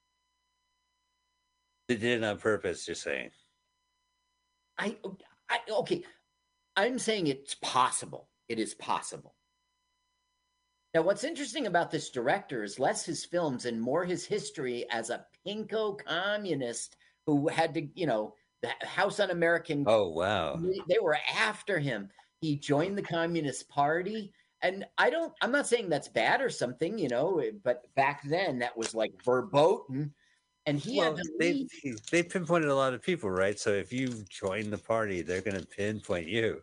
They did it on purpose, you're saying. Okay, I'm saying it's possible. It is possible. Now, what's interesting about this director is less his films and more his history as a pinko communist who had to, the House Un-American. Oh, wow. They were after him. He joined the Communist Party. And I'm not saying that's bad or something, but back then that was like verboten. And they pinpointed a lot of people, right? So if you join the party, they're going to pinpoint you.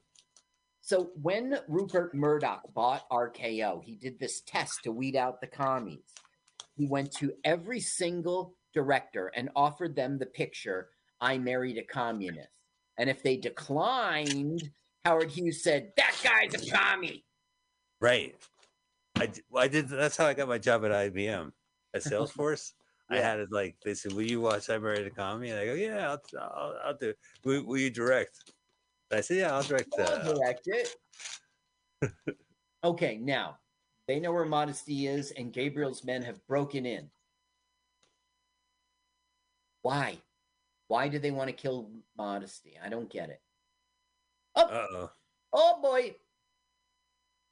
So when Rupert Murdoch bought RKO, he did this test to weed out the commies. He went to every single director and offered them the picture, I married a communist. And if they declined, Howard Hughes said, that guy's a commie. Right. I did. That's how I got my job at IBM, at Salesforce. I had it like, they said, will you watch I Married a Commie? And I go, yeah, I'll do it. Will you direct? And I said, yeah, I'll direct that. I'll direct it. Okay, now, they know where Modesty is, and Gabriel's men have broken in. Why? Why do they want to kill Modesty? I don't get it. Oh, uh-oh. Oh boy.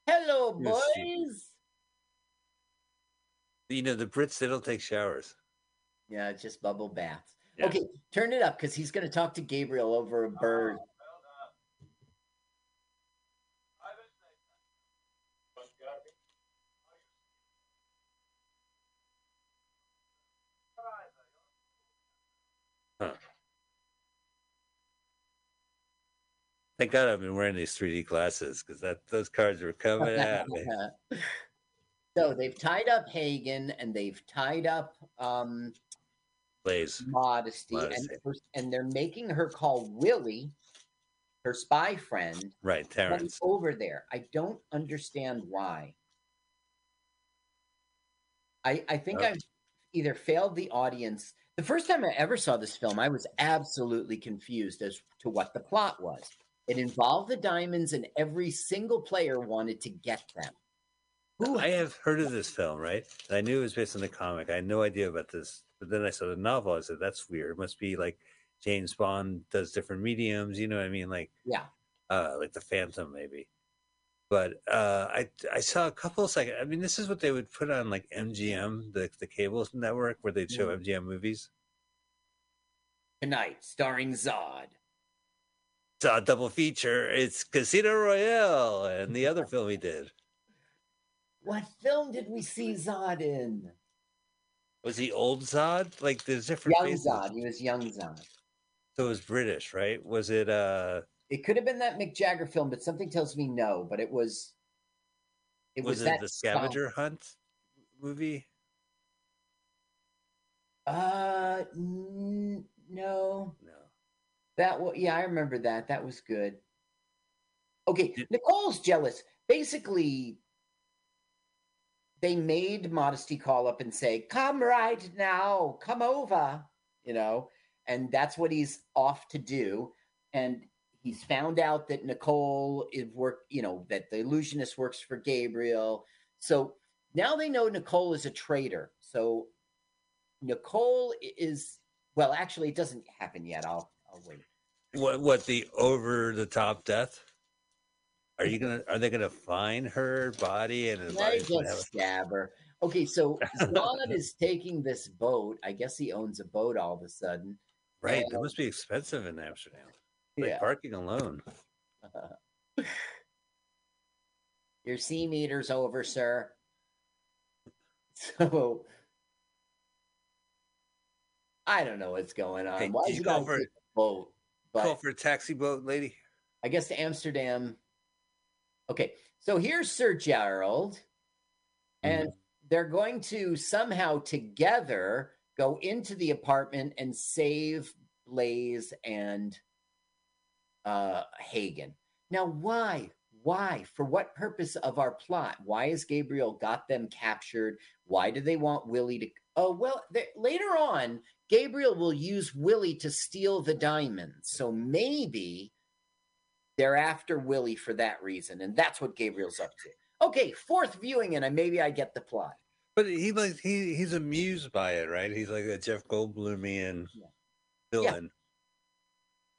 Hello, boys. The Brits, they don't take showers. Yeah, just bubble baths. Yeah. Okay, turn it up because he's going to talk to Gabriel over a bird. Huh. Thank God I've been wearing these 3D glasses because those cards were coming at me. So they've tied up Hagen and they've tied up Blaise. Modesty. And they're making her call Willie, her spy friend. Right, Terrence. Over there. I don't understand why. I think I've either failed the audience. The first time I ever saw this film, I was absolutely confused as to what the plot was. It involved the diamonds and every single player wanted to get them. I have heard of this film, right? And I knew it was based on the comic. I had no idea about this. But then I saw the novel. I said, that's weird. It must be like James Bond does different mediums. You know what I mean? Like the Phantom, maybe. But I saw a couple of seconds. I mean, this is what they would put on like MGM, the cable network, where they'd show MGM movies. Tonight, starring Zod. It's a double feature. It's Casino Royale and the other film he did. What film did we see Zod in? Was he old Zod? Like there's different young faces. Zod. He was young Zod. So it was British, right? Was it? It could have been that Mick Jagger film, but something tells me no. But it was. It was that the Scavenger Hunt movie. No. No. That was, yeah, I remember that. That was good. Okay, Nicole's jealous. Basically, they made Modesty call up and say, "Come right now, come over," you know, and that's what he's off to do. And he's found out that Nicole that the illusionist works for Gabriel. So now they know Nicole is a traitor. So Nicole is, well, actually, it doesn't happen yet. I'll wait. What the over the top death? Are they gonna find her body and just stab her? Okay, so Zod is taking this boat. I guess he owns a boat all of a sudden. Right, that must be expensive in Amsterdam. Like parking alone. Your sea meter's over, sir. So I don't know what's going on. Hey, why is you go for a boat? Call for a taxi boat, lady. I guess to Amsterdam. Okay, so here's Sir Gerald, and they're going to somehow together go into the apartment and save Blaise and Hagen. Now, why? Why? For what purpose of our plot? Why has Gabriel got them captured? Why do they want Willie to... Oh, well, later on, Gabriel will use Willie to steal the diamonds. So maybe... they're after Willie for that reason, and that's what Gabriel's up to. Okay, fourth viewing, and maybe I get the plot. But he's amused by it, right? He's like a Jeff Goldblumian villain. Yeah.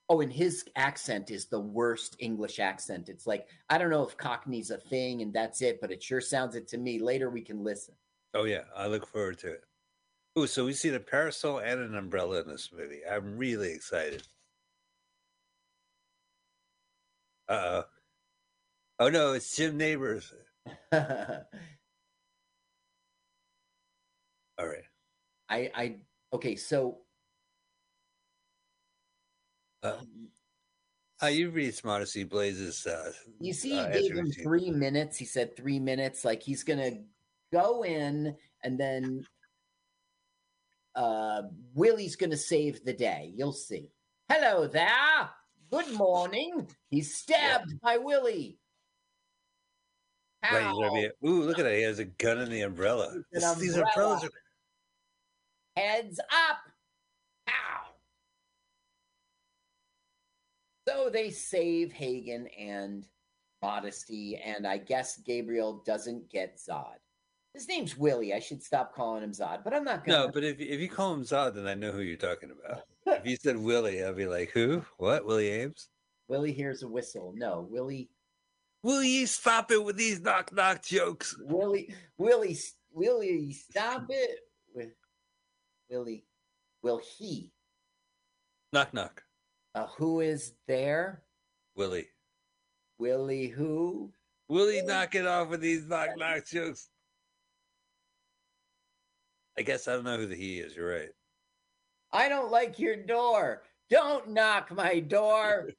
Oh, and his accent is the worst English accent. It's like, I don't know if Cockney's a thing and that's it, but it sure sounds it to me. Later we can listen. Oh, yeah. I look forward to it. Oh, so we've seen a parasol and an umbrella in this movie. I'm really excited. Oh no, it's Jim Neighbors. All right. Okay, so you read Modesty Blaise's you see he gave him 3 minutes. He said 3 minutes, like he's gonna go in and then Willie's gonna save the day. You'll see. Hello there. Good morning. He's stabbed by Willie. Right, ooh, look at that. He has a gun in the umbrella. These umbrellas are... Heads up. Ow. So they save Hagen and Modesty, and I guess Gabriel doesn't get Zod. His name's Willie. I should stop calling him Zod, but I'm not going to. No, but if you call him Zod, then I know who you're talking about. If you said Willie, I'd be like, who? What? Willie Ames? Willie hears a whistle. No, Willie. Will you stop it with these knock-knock jokes? Willie, stop it with Willie. Will he? Knock-knock. Who is there? Willie. Willie who? Willie, knock it off with these knock-knock jokes. I guess I don't know who the he is. You're right. I don't like your door. Don't knock my door.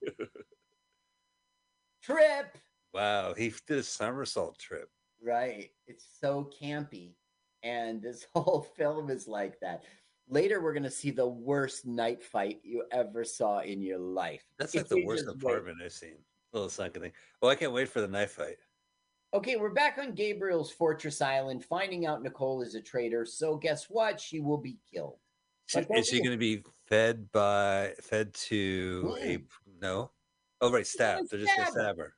Trip. Wow. He did a somersault trip. Right. It's so campy. And this whole film is like that. Later, we're going to see the worst night fight you ever saw in your life. That's like the worst apartment I've seen. A little sunken thing. Oh, I can't wait for the night fight. Okay, we're back on Gabriel's Fortress Island, finding out Nicole is a traitor. So guess what? She will be killed. Is she going to be fed to a... No? Oh, right, stabbed. They're just going to stab her.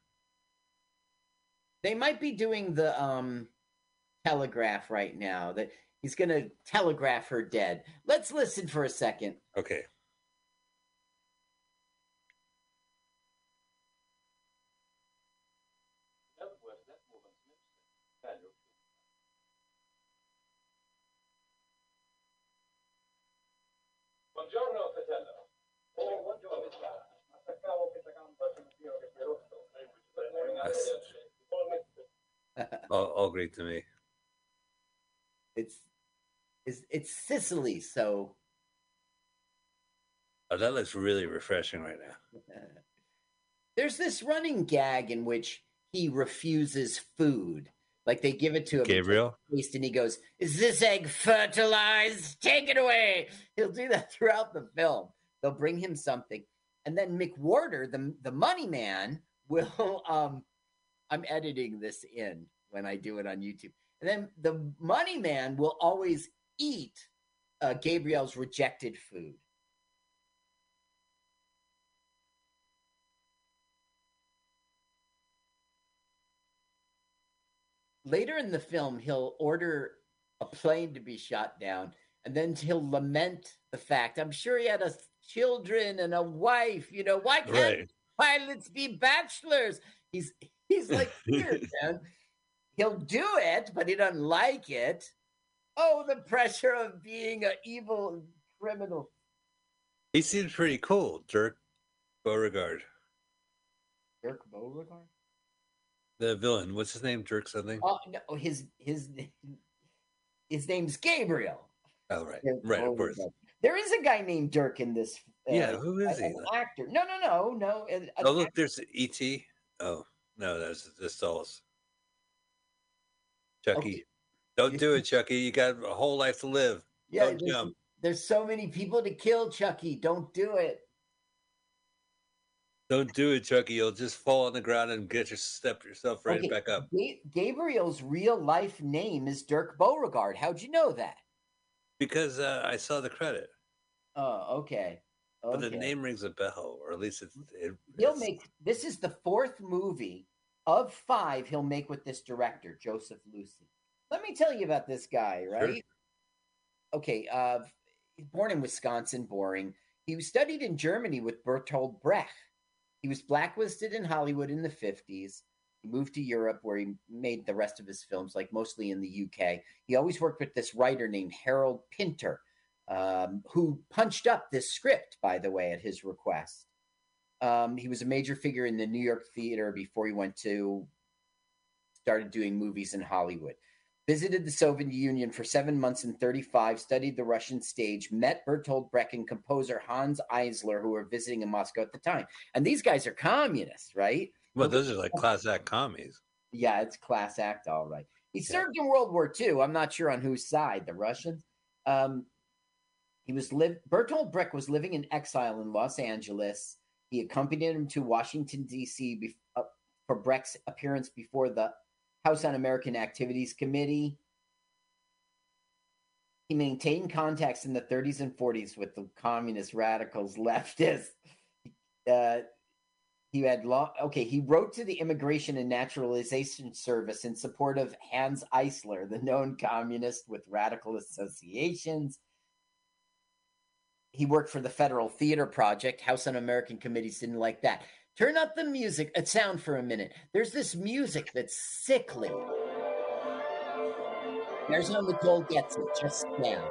They might be doing the telegraph right now. That he's going to telegraph her dead. Let's listen for a second. Okay. Buongiorno, fratello. Oh, buongiorno. Aspettavo che la gamba di un tiro che si è rosso. All great to me. It's Sicily, so. Oh, that looks really refreshing right now. There's this running gag in which he refuses food. Like they give it to him, Gabriel, and he goes, "Is this egg fertilized? Take it away." He'll do that throughout the film. They'll bring him something, and then McWhorter, the money man, will. I'm editing this in when I do it on YouTube, and then the money man will always eat Gabriel's rejected food. Later in the film, he'll order a plane to be shot down, and then he'll lament the fact, I'm sure he had children and a wife, you know, why can't pilots be bachelors? He's like, here, man. He'll do it, but he doesn't like it. Oh, the pressure of being an evil criminal. He seems pretty cool, Dirk Beauregard. Dirk Beauregard? The villain, what's his name? Dirk something? Oh no, his name's Gabriel. Oh right, of course. There is a guy named Dirk in this. Who is he? An actor? No. Oh look, there's E.T. Oh no, that's the Souls. Chucky, okay. Don't do it, Chucky. You got a whole life to live. Yeah, don't jump. There's so many people to kill, Chucky. Don't do it. Don't do it, Chucky. You'll just fall on the ground and get yourself right back up. Gabriel's real life name is Dirk Beauregard. How'd you know that? Because I saw the credit. Oh, okay. But the name rings a bell, or at least this is the fourth movie of five he'll make with this director, Joseph Losey. Let me tell you about this guy, right? Sure. Okay, born in Wisconsin, boring. He studied in Germany with Bertolt Brecht. He was blacklisted in Hollywood in the 50s. He moved to Europe where he made the rest of his films, like mostly in the UK. He always worked with this writer named Harold Pinter, who punched up this script, by the way, at his request. He was a major figure in the New York theater before he started doing movies in Hollywood. Visited the Soviet Union for 7 months in 1935, studied the Russian stage, met Bertolt Brecht and composer Hans Eisler, who were visiting in Moscow at the time. And these guys are communists, right? Well, those are like class act commies. Yeah, it's class act, all right. He served in World War II. I'm not sure on whose side, the Russians. Bertolt Brecht was living in exile in Los Angeles. He accompanied him to Washington, D.C. For Brecht's appearance before the House on American Activities Committee. He maintained contacts in the 30s and 40s with the communist radicals, leftists. He wrote to the Immigration and Naturalization Service in support of Hans Eisler, the known communist with radical associations. He worked for the Federal Theater Project. House on American Committees didn't like that. Turn up the music, sound for a minute. There's this music that's sickly. There's how Nicole gets it just now.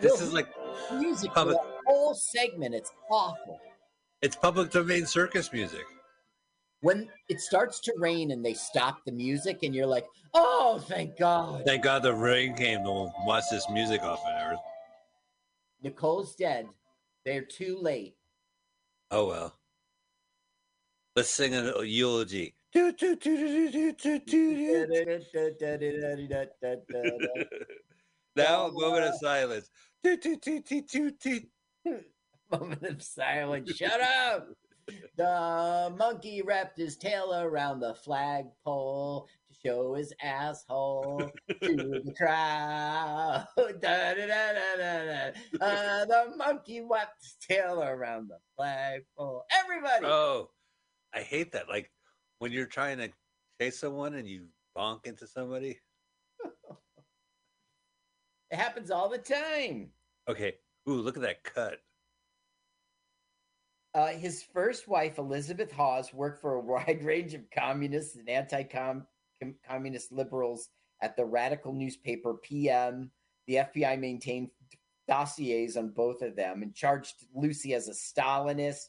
This is like music public, for the whole segment. It's awful. It's public domain circus music. When it starts to rain and they stop the music and you're like, oh, thank God. Thank God the rain came to watch this music off of Earth. Nicole's dead. They're too late. Oh, well. Let's sing an eulogy. Now, a moment of silence. Moment of silence. Shut up. The monkey wrapped his tail around the flagpole to show his asshole to the crowd. The monkey wrapped his tail around the flagpole. Everybody. Oh. I hate that. Like when you're trying to chase someone and you bonk into somebody. It happens all the time. Okay. Ooh, look at that cut. His first wife, Elizabeth Hawes, worked for a wide range of communists and anti-communist liberals at the radical newspaper PM. The FBI maintained dossiers on both of them and charged Lucy as a Stalinist.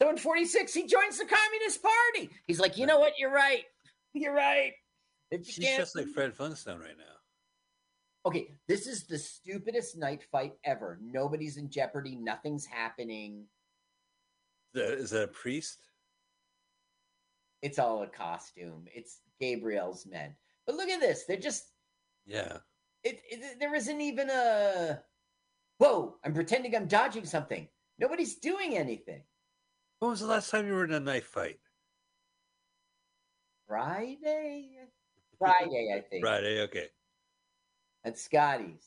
So in 46, he joins the Communist Party. He's like, you know what? You're right. You're right. She's just like Fred Flintstone right now. Okay, this is the stupidest night fight ever. Nobody's in jeopardy. Nothing's happening. Is that a priest? It's all a costume. It's Gabriel's men. But look at this. They're just... Yeah. There isn't even a... Whoa, I'm pretending I'm dodging something. Nobody's doing anything. When was the last time you were in a knife fight? Friday, I think. Friday, okay. At Scotty's.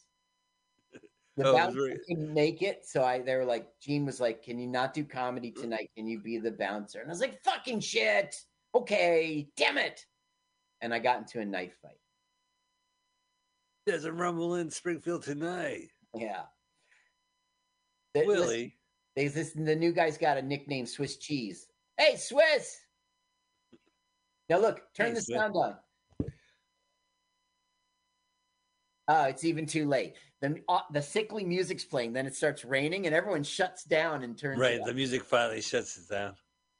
The bouncer couldn't make it, so they were like, Gene was like, can you not do comedy tonight? Can you be the bouncer? And I was like, fucking shit. Okay, damn it. And I got into a knife fight. There's a rumble in Springfield tonight. Yeah. Willie. The new guy's got a nickname, Swiss Cheese. Hey, Swiss. Now look, turn the sound on. Oh, it's even too late. The sickly music's playing. Then it starts raining and everyone shuts down and turns. Right. The music finally shuts it down.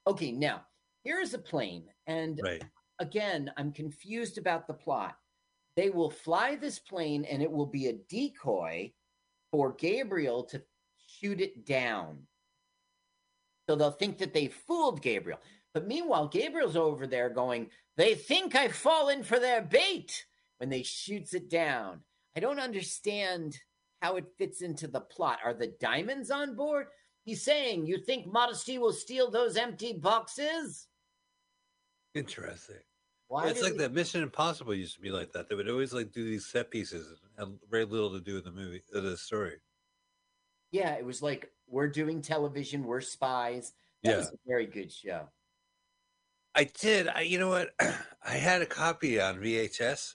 Okay. Now here is a plane. And again, I'm confused about the plot. They will fly this plane and it will be a decoy for Gabriel to shoot it down. So they'll think that they fooled Gabriel. But meanwhile, Gabriel's over there going, they think I've fallen for their bait when they shoots it down. I don't understand how it fits into the plot. Are the diamonds on board? He's saying, you think Modesty will steal those empty boxes? Interesting. Why it's like that Mission Impossible used to be like that. They would always like do these set pieces and very little to do with the movie, the story. Yeah, it was like, we're doing television, we're spies. That was a very good show. I did. You know what? I had a copy on VHS,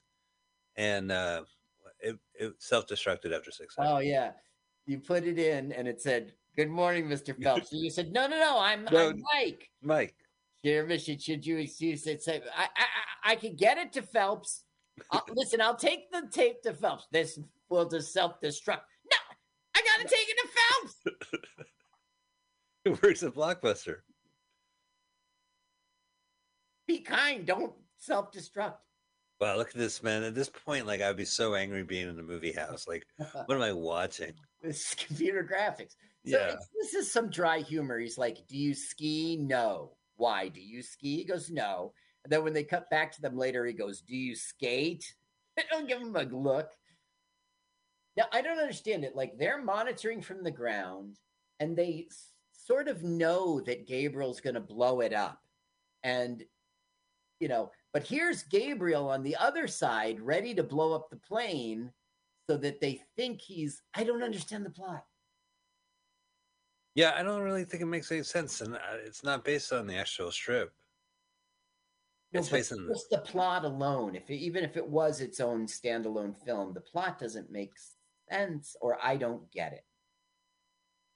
and it self-destructed after 6 seconds. Oh, yeah. You put it in, and it said, good morning, Mr. Phelps. And you said, no, I'm Mike. Mike. Dear Mission, should you excuse it? Say, I could get it to Phelps. Listen, I'll take the tape to Phelps. This will just self-destruct. No, I got to take it to Phelps. It works at Blockbuster. Be kind. Don't self-destruct. Wow, look at this, man. At this point, like, I'd be so angry being in the movie house. Like, what am I watching? It's computer graphics. So yeah. This is some dry humor. He's like, do you ski? No. Why? Do you ski? He goes, no. And then when they cut back to them later, he goes, do you skate? I don't give him a look. Now, I don't understand it. Like, they're monitoring from the ground, and they sort of know that Gabriel's going to blow it up. And... You know, but here's Gabriel on the other side, ready to blow up the plane so that they think he's... I don't understand the plot. Yeah, I don't really think it makes any sense. And it's not based on the actual strip. It's based on just the plot alone. Even if it was its own standalone film, the plot doesn't make sense, or I don't get it.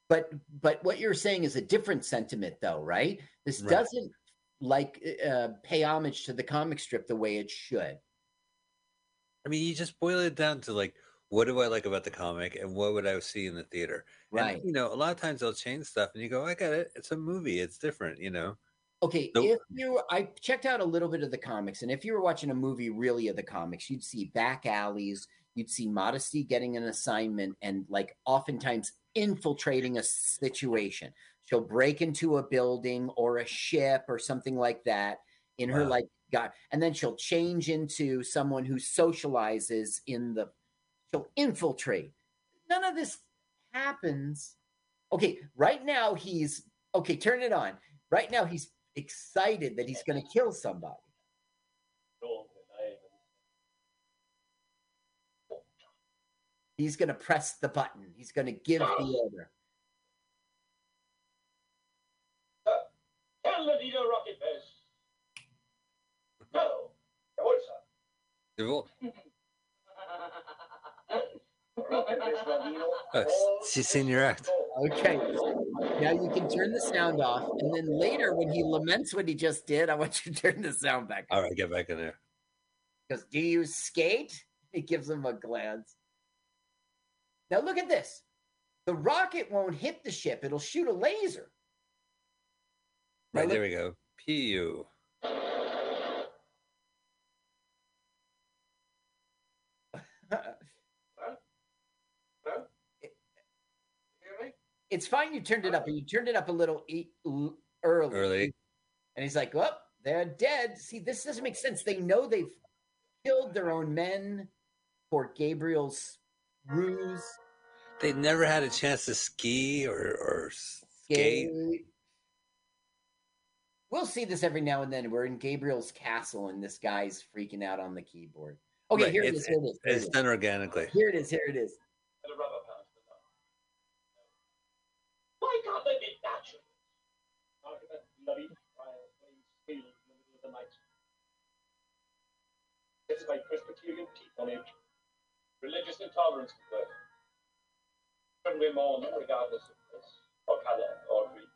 But what you're saying is a different sentiment, though, right? This doesn't... like pay homage to the comic strip the way it should. I mean, you just boil it down to like, what do I like about the comic and what would I see in the theater? Right. And, you know, a lot of times they'll change stuff and you go, I got it. It's a movie. It's different, you know? Okay. I checked out a little bit of the comics, and if you were watching a movie really of the comics, you'd see back alleys. You'd see Modesty getting an assignment and like oftentimes infiltrating a situation. She'll break into a building or a ship or something like that in her like God. And then she'll change into someone who socializes she'll infiltrate. None of this happens. Okay. Right now turn it on. Right now he's excited that he's going to kill somebody. He's going to press the button. He's going to give the order. Ladino rocket best. No. She's seen your act. Okay. Now you can turn the sound off, and then later when he laments what he just did, I want you to turn the sound back on. All right, get back in there. Because do you skate? It gives him a glance. Now look at this. The rocket won't hit the ship. It'll shoot a laser. Right, there we go. PU. It's fine you turned it up, but you turned it up a little early. And he's like, well, they're dead. See, this doesn't make sense. They know they've killed their own men for Gabriel's ruse. They never had a chance to ski or skate. We'll see this every now and then. We're in Gabriel's castle, and this guy's freaking out on the keyboard. Okay, right. Here it is. It's done organically. Here it is. Why can't they be natural? After that bloody trial, flames field in the middle of the night. It's my Presbyterian teeth on edge. Religious intolerance of birth. Couldn't we mourn regardless of this, or color, or creed?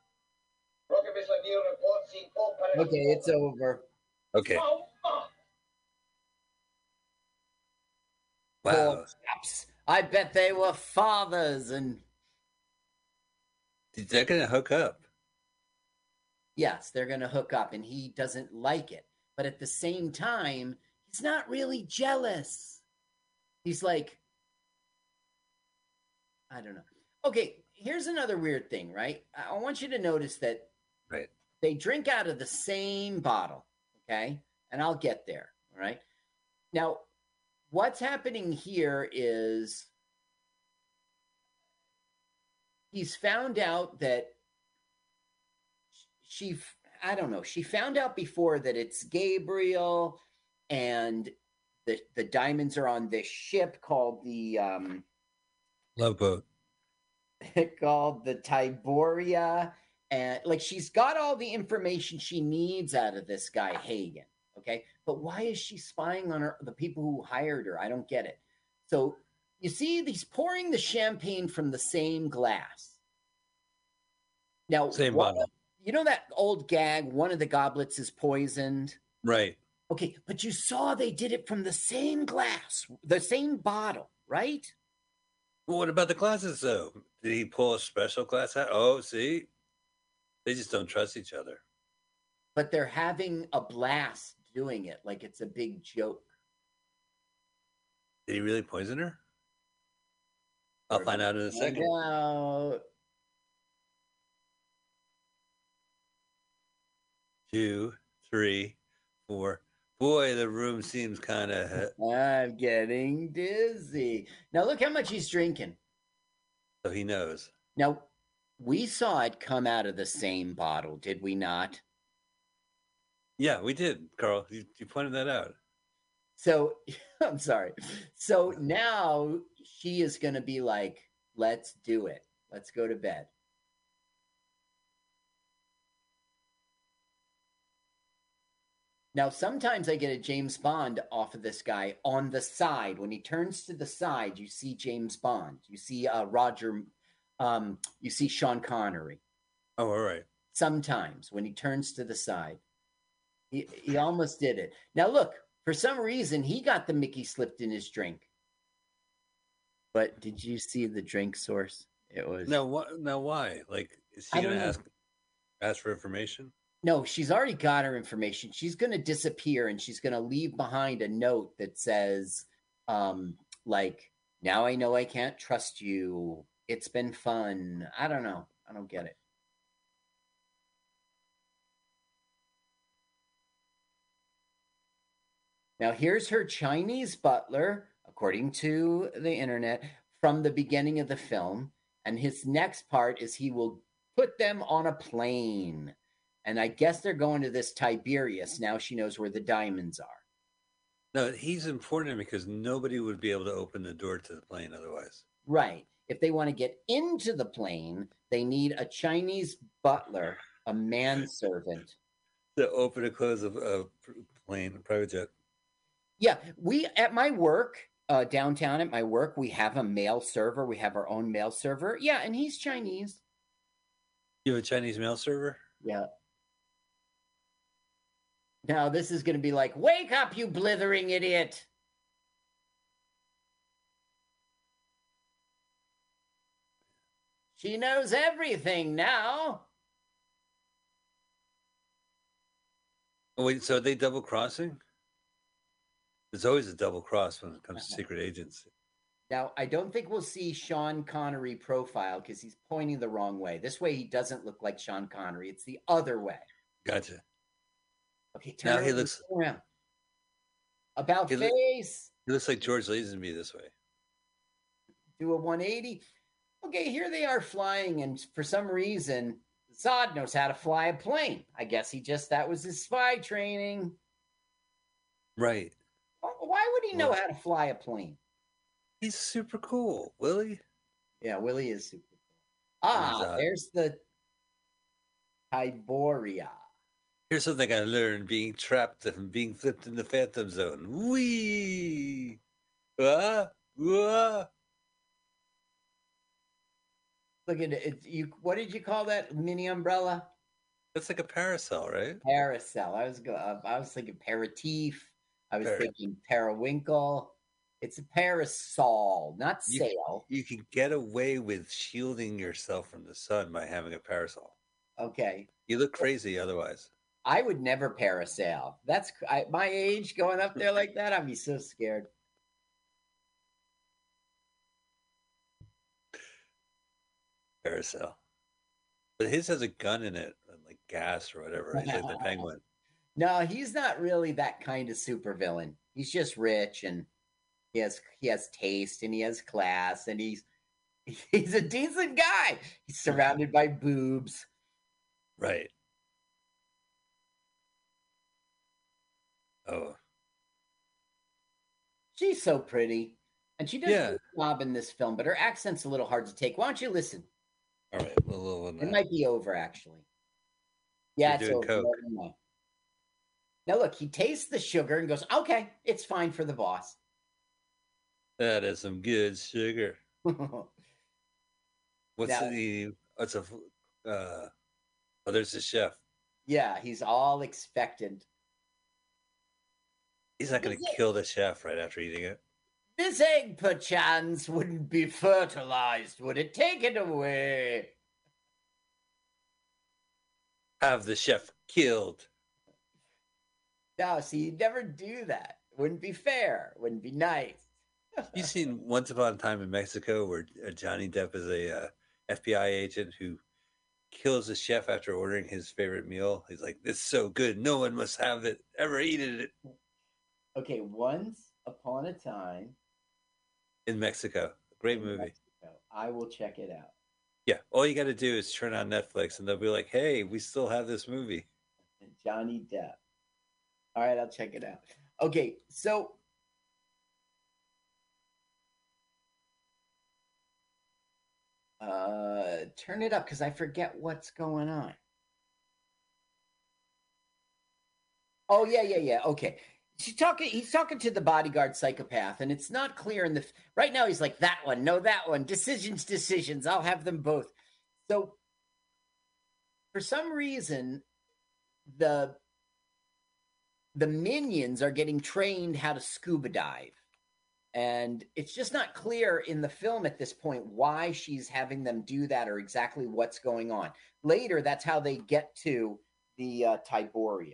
Okay, it's over. Okay. Wow. I bet they were fathers and... They're going to hook up. Yes, they're going to hook up, and he doesn't like it. But at the same time, he's not really jealous. He's like, I don't know. Okay, here's another weird thing, right? I want you to notice that they drink out of the same bottle, okay? And I'll get there, all right? Now, what's happening here is... He's found out that she found out before that it's Gabriel and the diamonds are on this ship called the Love Boat. Called the Tiberia. And like, she's got all the information she needs out of this guy, Hagen. Okay. But why is she spying on the people who hired her? I don't get it. So you see, he's pouring the champagne from the same glass. Now, same bottle. You know that old gag, one of the goblets is poisoned? Right. Okay, but you saw they did it from the same glass, the same bottle, right? Well, what about the glasses, though? Did he pull a special glass out? Oh, see? They just don't trust each other. But they're having a blast doing it, like it's a big joke. Did he really poison her? I'll find out in a second. Two, three, four. Boy, the room seems kind of... I'm getting dizzy. Now, look how much he's drinking. So he knows. Now, we saw it come out of the same bottle, did we not? Yeah, we did, Carl. You pointed that out. So, I'm sorry. So now... She is going to be like, let's do it. Let's go to bed. Now, sometimes I get a James Bond off of this guy on the side. When he turns to the side, you see James Bond. You see Roger. You see Sean Connery. Oh, all right. Sometimes when he turns to the side, he almost did it. Now, look, for some reason, he got the Mickey slipped in his drink. But did you see the drink source? It was no. Why? Like, is she gonna ask for information? No, she's already got her information. She's gonna disappear, and she's gonna leave behind a note that says, "Like, now I know I can't trust you. It's been fun." I don't know. I don't get it. Now here's her Chinese butler. According to the internet, from the beginning of the film. And his next part is he will put them on a plane. And I guess they're going to this Tiberias. Now she knows where the diamonds are. No, he's important because nobody would be able to open the door to the plane otherwise. Right. If they want to get into the plane, they need a Chinese butler, a manservant. To open and close a plane, a private jet. Yeah, we at my work... downtown at my work, we have a mail server. We have our own mail server. Yeah, and he's Chinese. You have a Chinese mail server? Yeah. Now this is going to be like, wake up, you blithering idiot. She knows everything now. Oh, wait, so are they double crossing? There's always a double cross when it comes to secret agents. Now, I don't think we'll see Sean Connery profile because he's pointing the wrong way. This way, he doesn't look like Sean Connery. It's the other way. Gotcha. Okay, turn now he looks around. About he face. He looks like George Lazenby this way. Do a 180. Okay, here they are flying, and for some reason, Zod knows how to fly a plane. I guess he just, that was his spy training. Right. Why would he know how to fly a plane? He's super cool, Willie. Yeah, Willie is super cool. Ah, there's the Tiboria. Here's something I learned being trapped and being flipped in the Phantom Zone. Whee! Look at it. What did you call that mini umbrella? That's like a parasol, right? Parasol. I was thinking paratif. I was thinking periwinkle. It's a parasol, not sail. You can get away with shielding yourself from the sun by having a parasol. Okay. You look crazy otherwise. I would never parasail. That's my age going up there like that. I'd be so scared. Parasol. But his has a gun in it, like gas or whatever. He's like the Penguin. No, he's not really that kind of supervillain. He's just rich and he has taste and he has class and he's a decent guy. He's surrounded by boobs. Right. Oh. She's so pretty. And she does a good job in this film, but her accent's a little hard to take. Why don't you listen? All right. It might be over, actually. Yeah, it's over. Coke. Now, look, he tastes the sugar and goes, okay, it's fine for the boss. That is some good sugar. There's the chef. Yeah, he's all expectant. He's not going to kill the chef right after eating it. This egg, perchance, wouldn't be fertilized, would it? Take it away. Have the chef killed. No, see, you'd never do that. Wouldn't be fair. Wouldn't be nice. You've seen Once Upon a Time in Mexico where Johnny Depp is a FBI agent who kills the chef after ordering his favorite meal. He's like, it's so good. No one must have it. Ever eaten it. Okay, Once Upon a Time. In Mexico. Great movie. Mexico. I will check it out. Yeah, all you got to do is turn on Netflix and they'll be like, hey, we still have this movie. And Johnny Depp. All right, I'll check it out. Okay, so... turn it up because I forget what's going on. Oh yeah. Okay, he's talking to the bodyguard psychopath, and it's not clear in the right now. He's like that one, no that one. Decisions. I'll have them both. So for some reason, the minions are getting trained how to scuba dive. And it's just not clear in the film at this point why she's having them do that or exactly what's going on. Later, that's how they get to the Tiboria.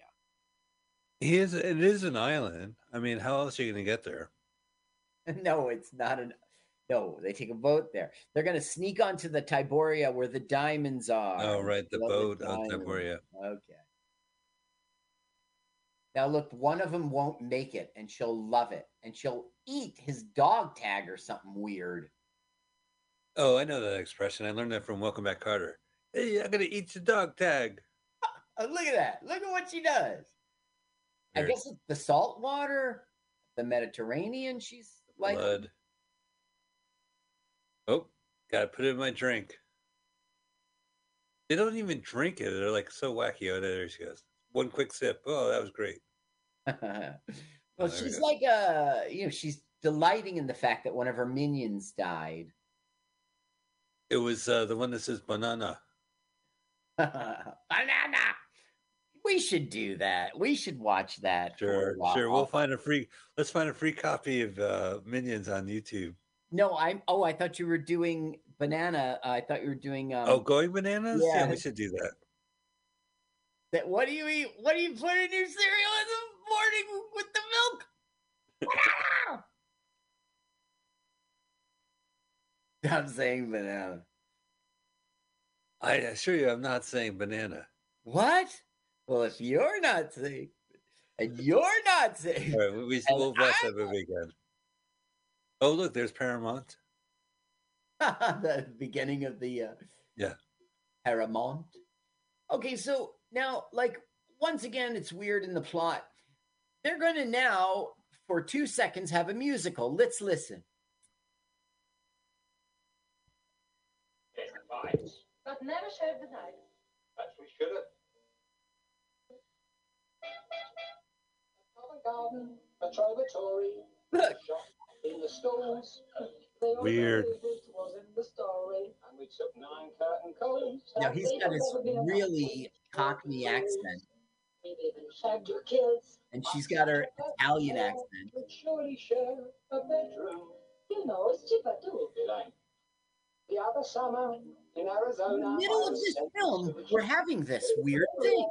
It is an island. I mean, how else are you going to get there? No, it's not an... No, they take a boat there. They're going to sneak onto the Tiboria where the diamonds are. Oh, right, the boat on Tiboria. Okay. Now, look, one of them won't make it, and she'll love it, and she'll eat his dog tag or something weird. Oh, I know that expression. I learned that from Welcome Back, Carter. Hey, I'm going to eat your dog tag. Oh, look at that. Look at what she does. Weird. I guess it's the salt water, the Mediterranean. She's like... Blood. Oh, got to put it in my drink. They don't even drink it. They're like so wacky. Oh, there she goes. One quick sip. Oh, that was great. Well, she's like she's delighting in the fact that one of her minions died. It was the one that says banana. Banana. We should do that. We should watch that. Sure. Let's find a free copy of Minions on YouTube. No, I thought you were doing banana. I thought you were doing going bananas. Yeah, we should do that. That what do you eat? What do you put in your cereal in the morning with the milk? Banana. I'm saying banana. I assure you, I'm not saying banana. What? Well, if you're not saying, and you're not saying, all right, we'll bless that movie again. Oh, look, there's Paramount. The beginning of the Paramount. Okay, so now, like, once again, it's weird in the plot. They're going to now, for 2 seconds, have a musical. Let's listen. But never showed the night. Perhaps we should have. A common garden, a tributary, a shop in the stalls. Weird. And we took 9 curtain calls. Now he's got this really Cockney accent. Maybe even shagged your kids. And she's got her Italian accent. We'd surely share a bedroom. You know, it's cheaper too. The other summer in Arizona. In the middle of this film, we're having this weird thing.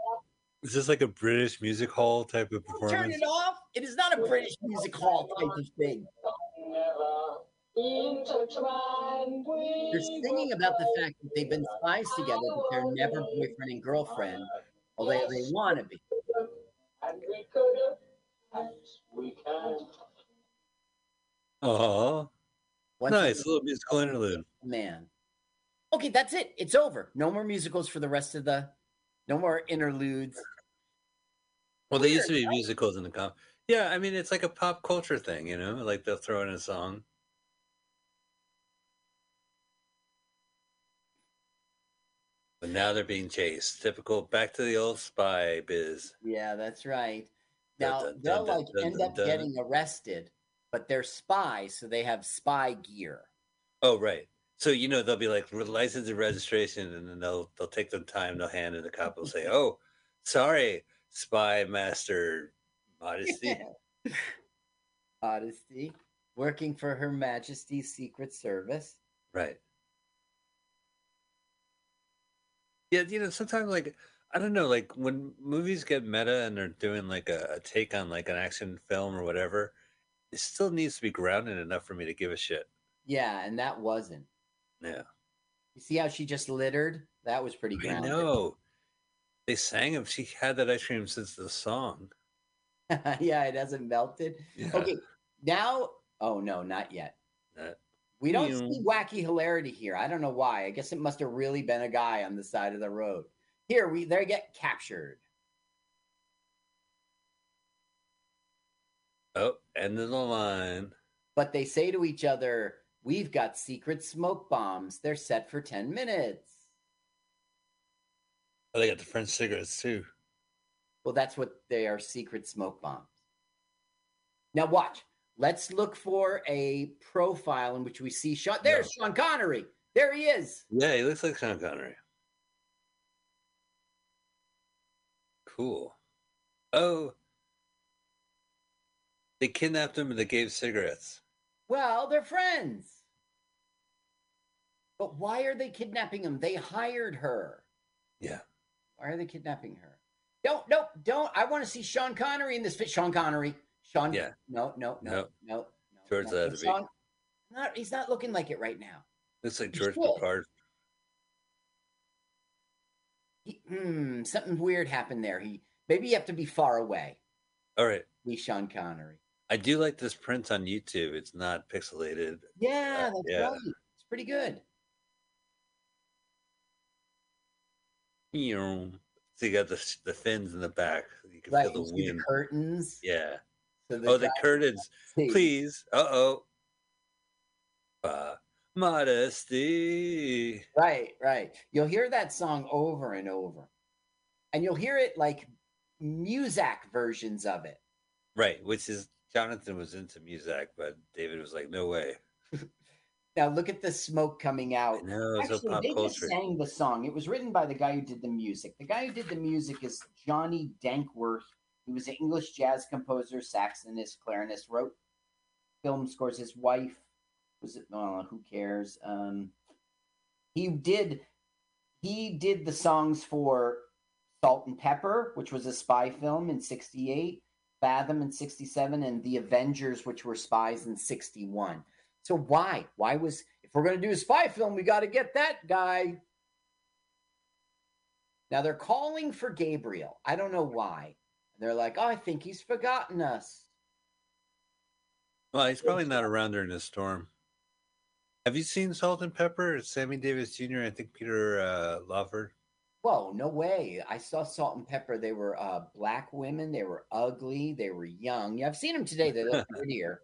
Is this like a British music hall type of performance? Turn it off. It is not a British music hall type of thing. They're singing about the fact that they've been spies together, but they're never boyfriend and girlfriend, although they want to be. And we could have, we can. Oh. Nice, a little musical interlude. Man. Okay, that's it. It's over. No more musicals for the rest of the... No more interludes. Well, they used to be musicals in the comp. Yeah, I mean, it's like a pop culture thing, you know? Like, they'll throw in a song. But now they're being chased. Typical back to the old spy biz. Yeah, that's right. Now, they'll, like, end up getting arrested. But they're spies, so they have spy gear. Oh, right. So, you know, they'll be like license and registration, and then they'll take the time, they'll hand it to the cop and say, oh, sorry, spy master Modesty. Modesty, working for Her Majesty's Secret Service. Right. Yeah, you know, sometimes, like, I don't know, like, when movies get meta and they're doing, like, a take on, like, an action film or whatever, it still needs to be grounded enough for me to give a shit. Yeah, and that wasn't. Yeah. You see how she just littered? That was pretty grounded. I know. They sang him. She had that ice cream since the song. Yeah, it hasn't melted. Yeah. Okay, now... Oh, no, not yet. We don't see wacky hilarity here. I don't know why. I guess it must have really been a guy on the side of the road. Here, they get captured. Oh, end of the line. But they say to each other, we've got secret smoke bombs. They're set for 10 minutes. Oh, they got the French cigarettes, too. Well, that's what they are, secret smoke bombs. Now, watch. Let's look for a profile in which we see Sean. There's Sean Connery. There he is. Yeah, he looks like Sean Connery. Cool. Oh. They kidnapped him and they gave cigarettes. Well, they're friends. But why are they kidnapping him? They hired her. Yeah. Why are they kidnapping her? Don't. I want to see Sean Connery in this fit. Sean Connery. Sean. Yeah. No. George Lazenby. He's not looking like it right now. Looks like George Picard. Something weird happened there. Maybe you have to be far away. All right. Be Sean Connery. I do like this print on YouTube. It's not pixelated. Yeah, that's right. It's pretty good. You know, so you got the fins in the back. You can feel the wind. The curtains. Yeah. So the curtains. Please. Modesty. Right. You'll hear that song over and over. And you'll hear it like Muzak versions of it. Right, which is Jonathan was into Muzak, but David was like, no way. Now look at the smoke coming out. No, it's actually, they just sang the song. It was written by the guy who did the music. The guy who did the music is Johnny Dankworth. He was an English jazz composer, saxophonist, clarinetist, wrote film scores. His wife was, who cares? He did the songs for Salt and Pepper, which was a spy film in 1968, Fathom in 1967, and The Avengers, which were spies in 1961. So why? Why was, if we're going to do a spy film, we got to get that guy. Now they're calling for Gabriel. I don't know why. They're like, oh, I think he's forgotten us. Well, he's probably not around during this storm. Have you seen Salt and Pepper? It's Sammy Davis Jr. I think Peter Lawford. Whoa, no way. I saw Salt and Pepper. They were black women. They were ugly. They were young. Yeah, I've seen them today. They look prettier.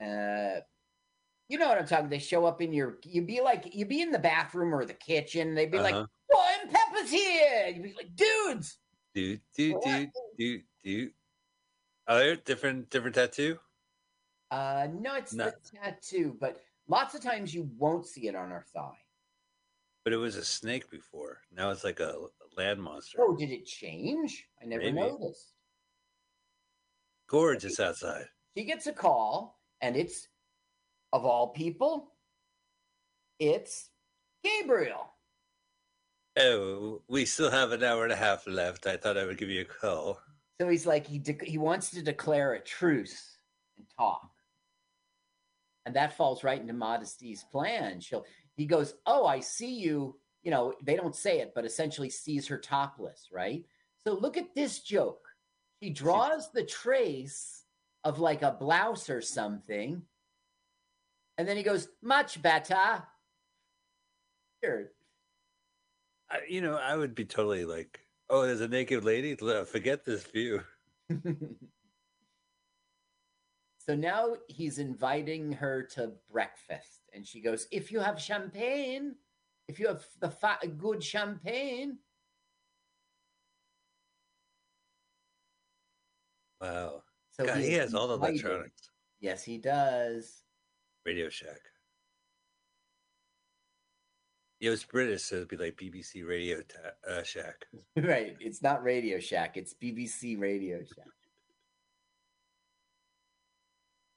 You know what I'm talking. They show up in your, you'd be in the bathroom or the kitchen. They'd be like, well, and Pepper's here. You'd be like, dudes. Dude. Are there different tattoo? No, it's not the tattoo, but lots of times you won't see it on our thigh. But it was a snake before. Now it's like a land monster. Oh, did it change? I never noticed. Gorgeous outside. She gets a call, and it's, of all people, it's Gabriel. Oh, we still have an hour and a half left. I thought I would give you a call. So he's like, he wants to declare a truce and talk. And that falls right into Modesty's plan. He goes, oh, I see you. You know, they don't say it, but essentially sees her topless, right? So look at this joke. He draws the trace of like a blouse or something. And then he goes, much better. Sure. You know, I would be totally like, oh, there's a naked lady? Forget this view. So now he's inviting her to breakfast. And she goes, if you have champagne, if you have good champagne. Wow. So God, he has all the electronics. Yes, he does. Radio Shack. It was British, so it'd be like BBC Radio Shack. Right. It's not Radio Shack. It's BBC Radio Shack.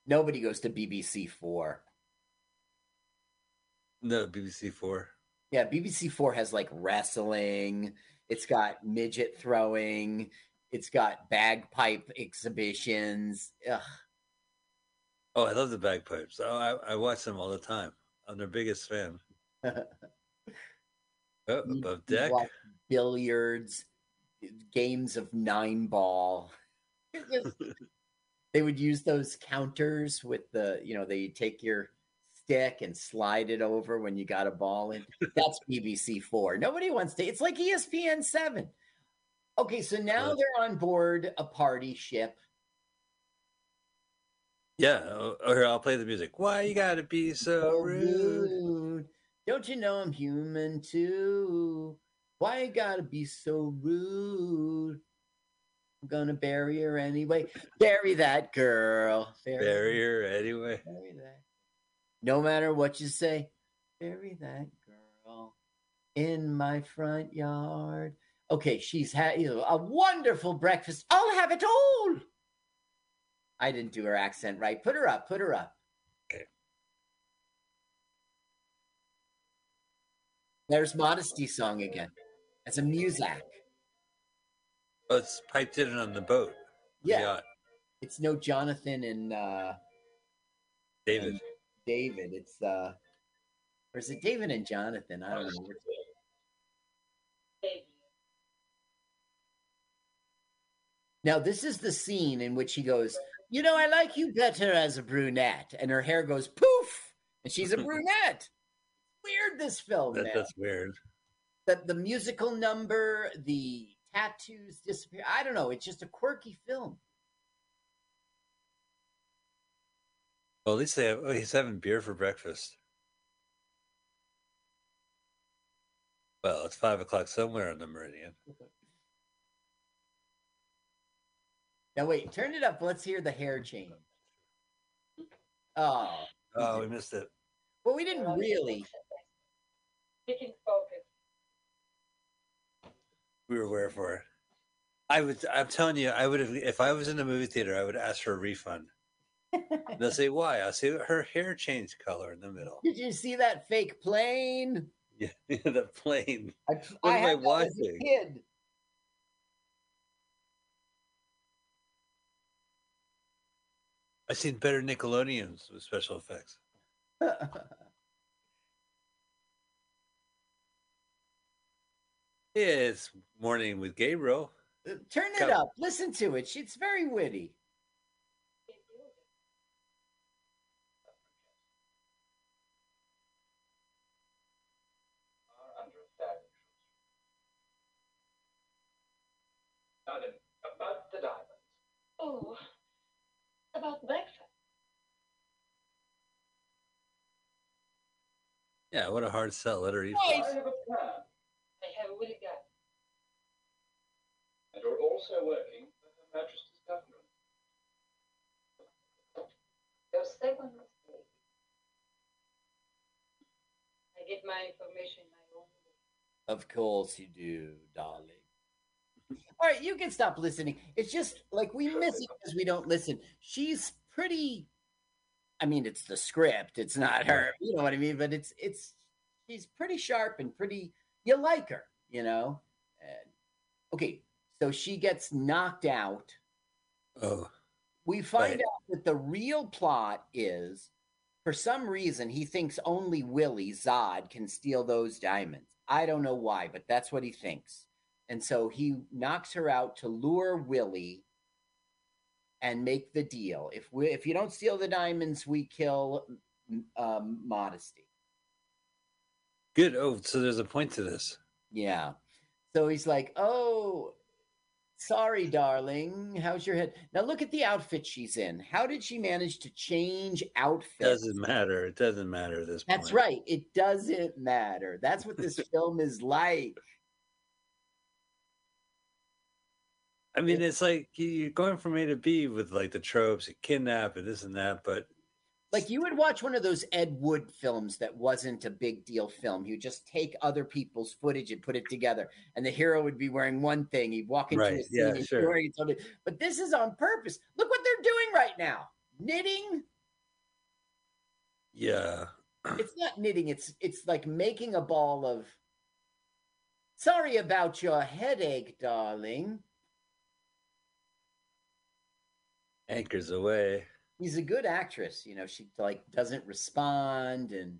Nobody goes to BBC 4. No, BBC 4. Yeah, BBC 4 has like wrestling. It's got midget throwing. It's got bagpipe exhibitions. Ugh. Oh, I love the bagpipes. Oh, I watch them all the time. I'm their biggest fan. Oh, above deck, billiards, games of 9-ball. They would use those counters with the, you know, they take your stick and slide it over when you got a ball in. That's BBC 4. Nobody wants to. It's like ESPN 7. Okay, so now they're on board a party ship. Yeah, or I'll play the music. Why you gotta be so rude? Don't you know I'm human too? Why you gotta be so rude? I'm gonna bury her anyway. Bury that girl. Bury her anyway. Bury that. No matter what you say, bury that girl in my front yard. Okay, she's had a wonderful breakfast. I'll have it all. I didn't do her accent right. Put her up. Put her up. There's Modesty song again. That's a muzak. Oh, it's piped in on the boat. Yeah. It's no Jonathan and David. And David. It's or is it David and Jonathan? I don't know. Now this is the scene in which he goes, you know, I like you better as a brunette, and her hair goes poof, and she's a brunette. Weird, this film. That's weird. That the musical number, the tattoos disappear. I don't know. It's just a quirky film. Well, at least they have, he's having beer for breakfast. Well, it's 5 o'clock somewhere on the meridian. Now wait, turn it up. Let's hear the hair change. Oh, we missed it. Well, we didn't really. We were aware for it. I'm telling you, I would have, if I was in the movie theater, I would ask for a refund. They'll say why? I'll say her hair changed color in the middle. Did you see that fake plane? Yeah, the plane. What am I watching? Kid. I've seen better Nickelodeons with special effects. It's Morning with Gabriel. Turn it up. Listen to it. It's very witty. About the diamonds. Oh, about breakfast. Yeah, what a hard sell. Let her eat. Nice. I have a plan. I have a witty guy. And you're also working for Her Majesty's government. Your second mistake. I get my information my own way. Of course you do, darling. All right, you can stop listening. It's just like we miss it because we don't listen. She's pretty. I mean, it's the script. It's not her. You know what I mean? But it's she's pretty sharp and pretty. You like her, you know. And, okay, so she gets knocked out. Oh. We find out that the real plot is, for some reason, he thinks only Willie Zod can steal those diamonds. I don't know why, but that's what he thinks. And so he knocks her out to lure Willie and make the deal. If you don't steal the diamonds, we kill Modesty. Good. Oh, so there's a point to this. Yeah. So he's like, oh, sorry, darling. How's your head? Now look at the outfit she's in. How did she manage to change outfits? Doesn't matter. It doesn't matter at this point. That's right. It doesn't matter. That's what this film is like. I mean, it's like you're going from A to B with like the tropes, and kidnap and this and that, but like you would watch one of those Ed Wood films that wasn't a big deal film. You just take other people's footage and put it together, and the hero would be wearing one thing. He'd walk into a scene and wearing something. But this is on purpose. Look what they're doing right now. Knitting. Yeah. It's not knitting. It's like making a ball of. Sorry about your headache, darling. Anchors away. He's a good actress, you know. She like doesn't respond, and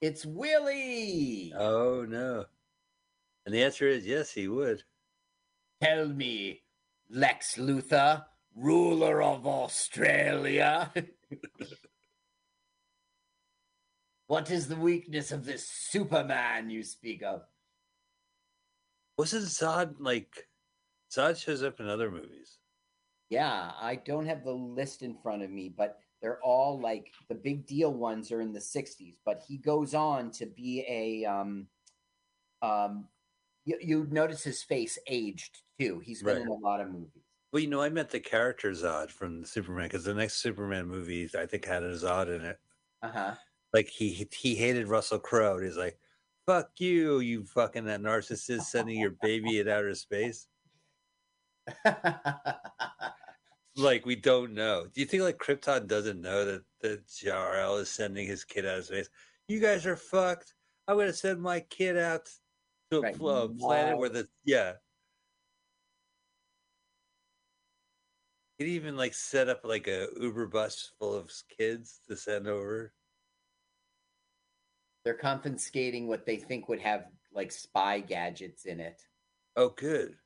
it's Willie. Oh no! And the answer is yes, he would. Tell me, Lex Luthor, ruler of Australia, what is the weakness of this Superman you speak of? Wasn't Zod like? Zod shows up in other movies. Yeah, I don't have the list in front of me, but they're all like the big deal ones are in the 60s. But he goes on to be a you notice his face aged too. He's been in a lot of movies. Well, you know, I meant the character Zod from Superman because the next Superman movie I think had a Zod in it. Uh-huh. Like he hated Russell Crowe. He's like, "Fuck you, you fucking that narcissist sending your baby in outer space." Like we don't know. Do you think like Krypton doesn't know that JRL is sending his kid out of space? You guys are fucked. I'm gonna send my kid out to a planet where the It even like set up like a Uber bus full of kids to send over. They're confiscating what they think would have like spy gadgets in it. Oh, good.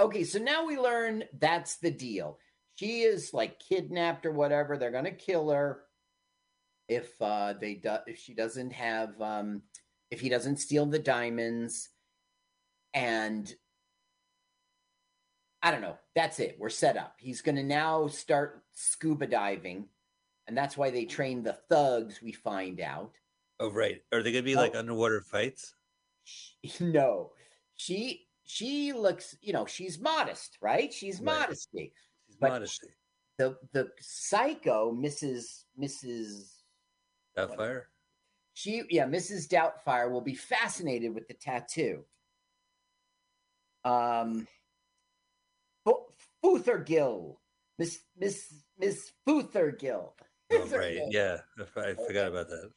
Okay, so now we learn that's the deal. She is like kidnapped or whatever. They're gonna kill her if she doesn't have if he doesn't steal the diamonds. And I don't know. That's it. We're set up. He's gonna now start scuba diving, and that's why they train the thugs. We find out. Oh right, are they gonna be like underwater fights? No, She looks, you know, she's modest, right? She's modesty. She's modesty. The psycho, Mrs. Doubtfire. Whatever. Mrs. Doubtfire will be fascinated with the tattoo. Futhergill, Miss Futhergill. Right. Yeah, I forgot about that.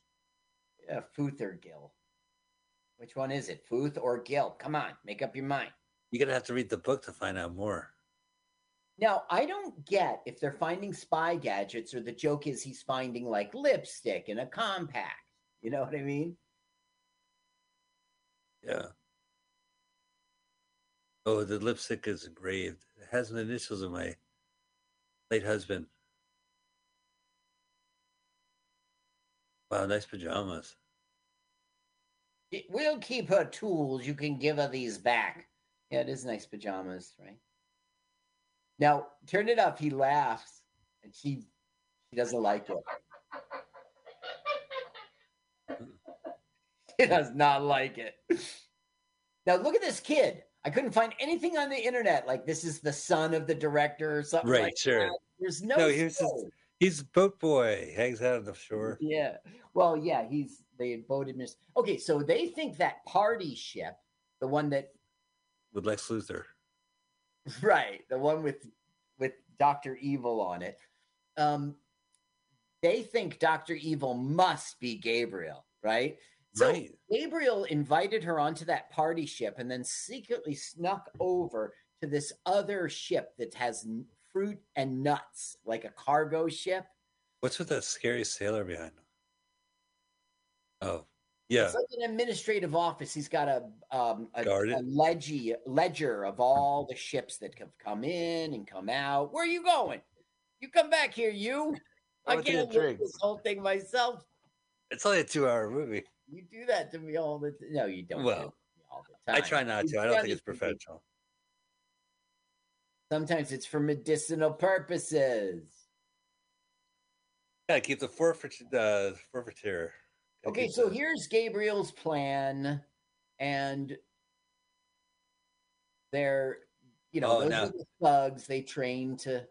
Yeah, Futh or Gill. Which one is it? Futh or Gill? Come on, make up your mind. You're going to have to read the book to find out more. Now, I don't get if they're finding spy gadgets or the joke is he's finding like lipstick and a compact. You know what I mean? Yeah. Oh, the lipstick is engraved. It has the initials of my late husband. Wow, nice pajamas. We'll keep her tools. You can give her these back. Yeah, it is nice pajamas, right? Now, turn it up. He laughs, and she doesn't like it. She does not like it. Now, look at this kid. I couldn't find anything on the internet like this is the son of the director or something. Right, like sure. That. There's no he's boat boy. Hangs out on the shore. Yeah. Well, yeah, they had voted Miss. Okay, so they think that party ship, the one that with Lex Luthor. Right, the one with Dr. Evil on it. They think Dr. Evil must be Gabriel, right? So right. Gabriel invited her onto that party ship and then secretly snuck over to this other ship that has fruit and nuts, like a cargo ship. What's with that scary sailor behind him? Oh, yeah. It's like an administrative office. He's got a ledger of all the ships that have come in and come out. Where are you going? You come back here, you. I can't do this whole thing myself. It's only a 2-hour movie. You do that to me all the time. No, you don't. Well, do it to me all the time. I try not to. I don't think it's professional. Sometimes it's for medicinal purposes. Yeah, keep the forfeiture. Okay, so here's Gabriel's plan, and they're, those are the thugs they train to.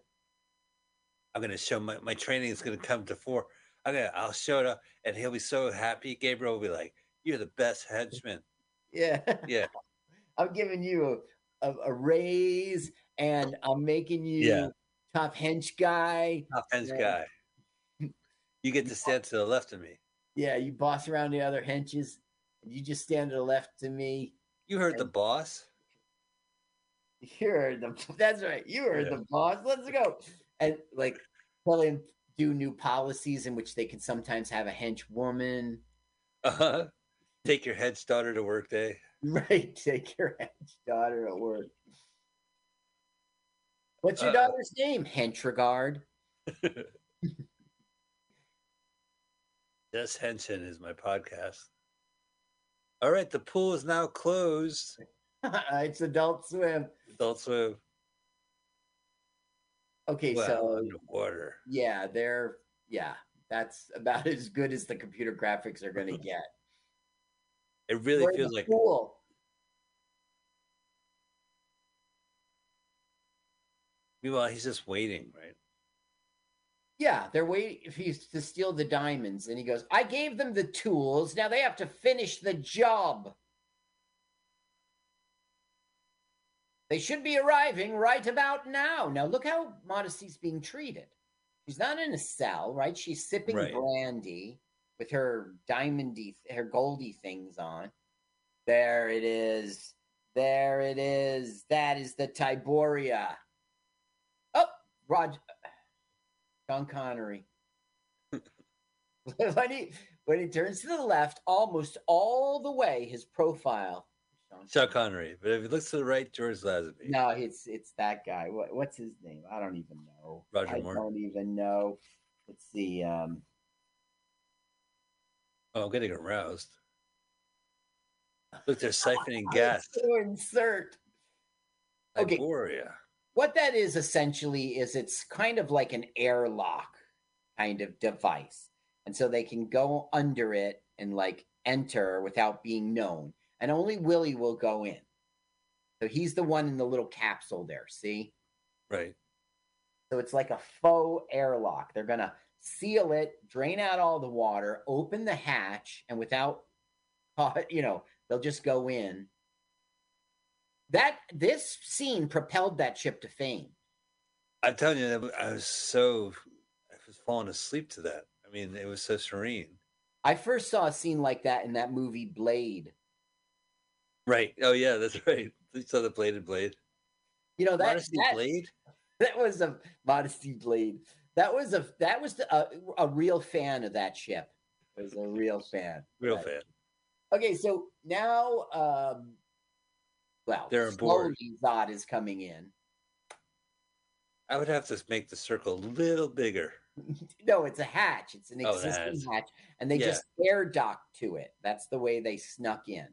I'm going to show my training is going to come to fore. I'll show it up, and he'll be so happy. Gabriel will be like, "You're the best henchman." Yeah, yeah. I'm giving you a raise, and I'm making you top hench guy. Top hench guy. You get to stand to the left of me. Yeah, you boss around the other henches. You just stand to the left to me. You heard the boss. You heard the. That's right. You heard the boss. Let's go. And like tell him do new policies in which they can sometimes have a hench woman. Take your hench daughter to work day. Right. Take your hench daughter to work. What's your daughter's name? Hench Regard. Yes, Henson is my podcast. All right, the pool is now closed. It's Adult Swim. Adult Swim. Okay, well, so underwater. Yeah, that's about as good as the computer graphics are going to get. It really feels like pool. Meanwhile, he's just waiting, right? Yeah, they're waiting if he's to steal the diamonds. And he goes, I gave them the tools. Now they have to finish the job. They should be arriving right about now. Now look how Modesty's being treated. She's not in a cell, right? She's sipping brandy with her diamondy, her goldy things on. There it is. There it is. That is the Tiboria. Oh, Roger. John Connery. when he turns to the left, almost all the way, his profile. Sean Connery. But if he looks to the right, George Lazenby. No, it's that guy. What's his name? I don't even know. Roger Moore. I don't even know. Let's see. Oh, I'm getting aroused. Look, they're siphoning gas. To insert. Okay. Iboria. What that is essentially is it's kind of like an airlock kind of device. And so they can go under it and like enter without being known. And only Willie will go in. So he's the one in the little capsule there, see? Right. So it's like a faux airlock. They're going to seal it, drain out all the water, open the hatch, and without, they'll just go in. This scene propelled that ship to fame. I'm telling you, I was fallen asleep to that. I mean, it was so serene. I first saw a scene like that in that movie Blade. Right. Oh, yeah, that's right. You saw the Blade. You know, that Modesty Blade. That was a Modesty Blade. That was a real fan of that ship. It was a real fan. Real fan. Okay, so now, well, they're slowly Zod is coming in. I would have to make the circle a little bigger. No, it's a hatch. It's an existing hatch. And they just air docked to it. That's the way they snuck in.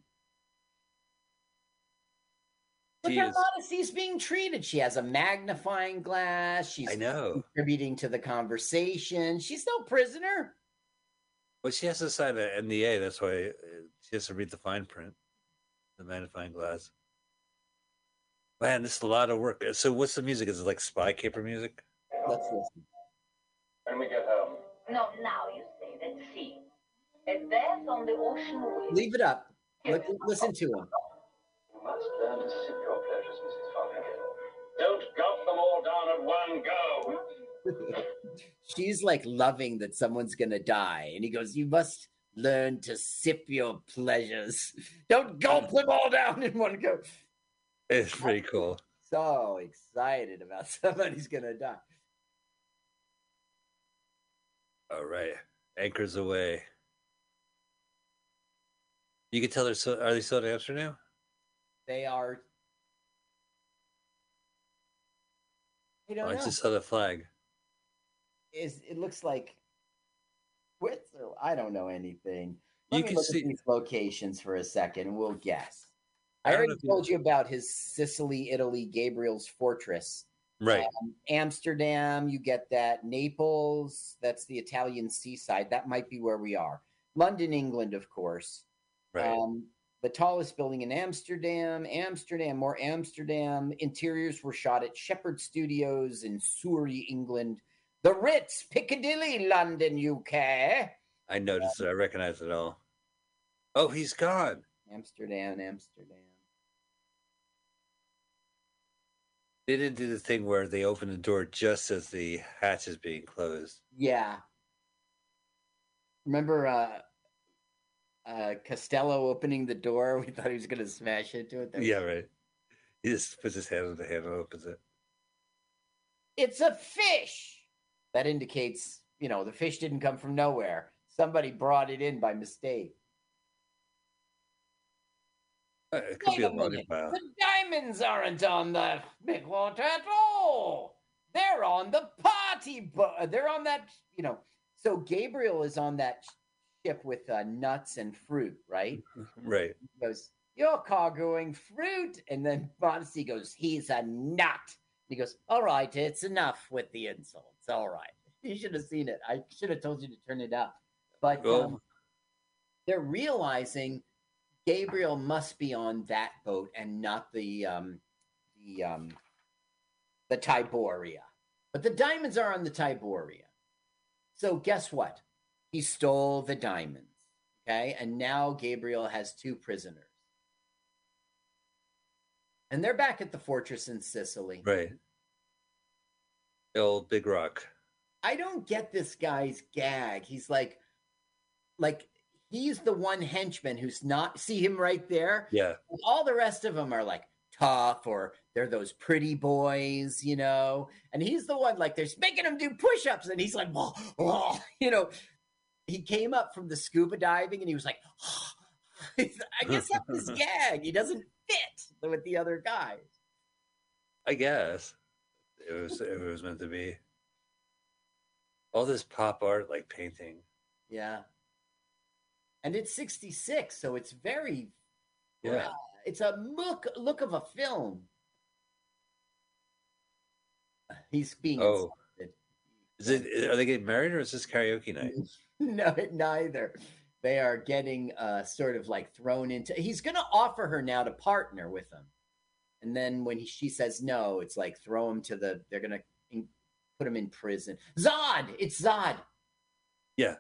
Look how Modesty's being treated. She has a magnifying glass. She's contributing to the conversation. She's no prisoner. Well, she has to sign an NDA. That's why she has to read the fine print, the magnifying glass. Man, this is a lot of work. So what's the music? Is it like spy caper music? Let's listen. When we get home. No, now you say that. See, and there's on the ocean wave. Leave it up. Listen to him. You must learn to sip your pleasures, Mrs. Fontengale. Don't gulp them all down at one go. She's like loving that someone's going to die. And he goes, you must learn to sip your pleasures. Don't gulp them all down in one go. It's pretty cool. So excited about somebody's going to die. All right. Anchors away. You can tell are they still in Amsterdam? They are. I don't know. I just saw the flag. It looks like Switzerland. I don't know anything. Let me look at these locations for a second. We'll guess. I already told you about his Sicily, Italy, Gabriel's Fortress. Right. Amsterdam, you get that. Naples, that's the Italian seaside. That might be where we are. London, England, of course. Right. The tallest building in Amsterdam. Interiors were shot at Shepherd Studios in Surrey, England. The Ritz, Piccadilly, London, UK. I noticed it. I recognize it all. Oh, he's gone. Amsterdam. They didn't do the thing where they open the door just as the hatch is being closed. Yeah. Remember Costello opening the door? We thought he was going to smash into it. Yeah, right. He just puts his hand on the handle and opens it. It's a fish. That indicates, the fish didn't come from nowhere. Somebody brought it in by mistake. It could be a money pile. The diamonds aren't on the big water at all. They're on the party boat. They're on that, So Gabriel is on that ship with nuts and fruit, right? Right. He goes, you're cargoing fruit. And then Modesty goes, he's a nut. He goes, all right, it's enough with the insult. It's all right. You should have seen it. I should have told you to turn it up. But they're realizing Gabriel must be on that boat and not the Tiberia. But the diamonds are on the Tiberia. So guess what? He stole the diamonds. Okay? And now Gabriel has two prisoners. And they're back at the fortress in Sicily. Right. The old Big Rock. I don't get this guy's gag. He's like he's the one henchman who's not. See him right there? Yeah. And all the rest of them are like tough or they're those pretty boys, And he's the one they're making him do push-ups. And he's like, He came up from the scuba diving and he was like, I guess that's his gag. He doesn't fit with the other guys. I guess. It was meant to be. All this pop art, like painting. Yeah. And it's 66, so it's very... Yeah. It's a look of a film. He's being insulted. Are they getting married, or is this karaoke night? No, neither. They are getting sort of thrown into... He's going to offer her now to partner with him. And then when she says no, it's throw him to the... They're going to put him in prison. Zod! It's Zod! Yeah.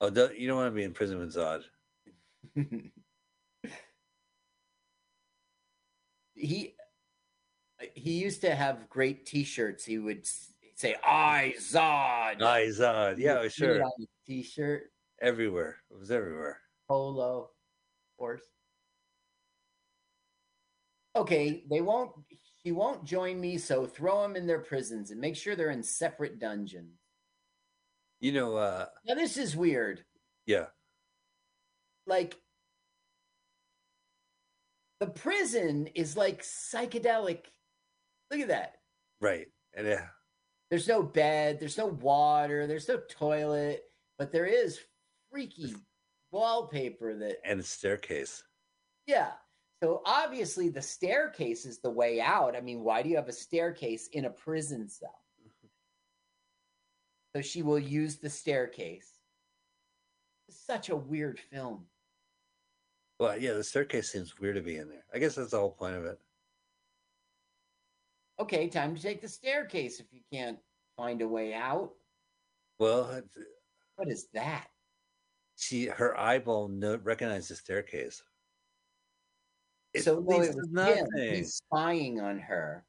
Oh, you don't want to be in prison with Zod. He used to have great T-shirts. He would say, I, Zod. I, Zod. Yeah, sure. T-shirt. Everywhere. It was everywhere. Polo. Of course. Okay, they won't. He won't join me, so throw them in their prisons and make sure they're in separate dungeons. You know, now this is weird. Yeah. Like, the prison is like psychedelic. Look at that. Right. And yeah. There's no bed, there's no water, there's no toilet, but there is freaky wallpaper that. And a staircase. Yeah. So obviously the staircase is the way out. I mean, why do you have a staircase in a prison cell? So she will use the staircase. It's such a weird film. Well, yeah, the staircase seems weird to be in there. I guess that's the whole point of it. Okay, time to take the staircase if you can't find a way out. Well, what is that? Her eyeball recognized the staircase. So no, it was nothing. He's spying on her.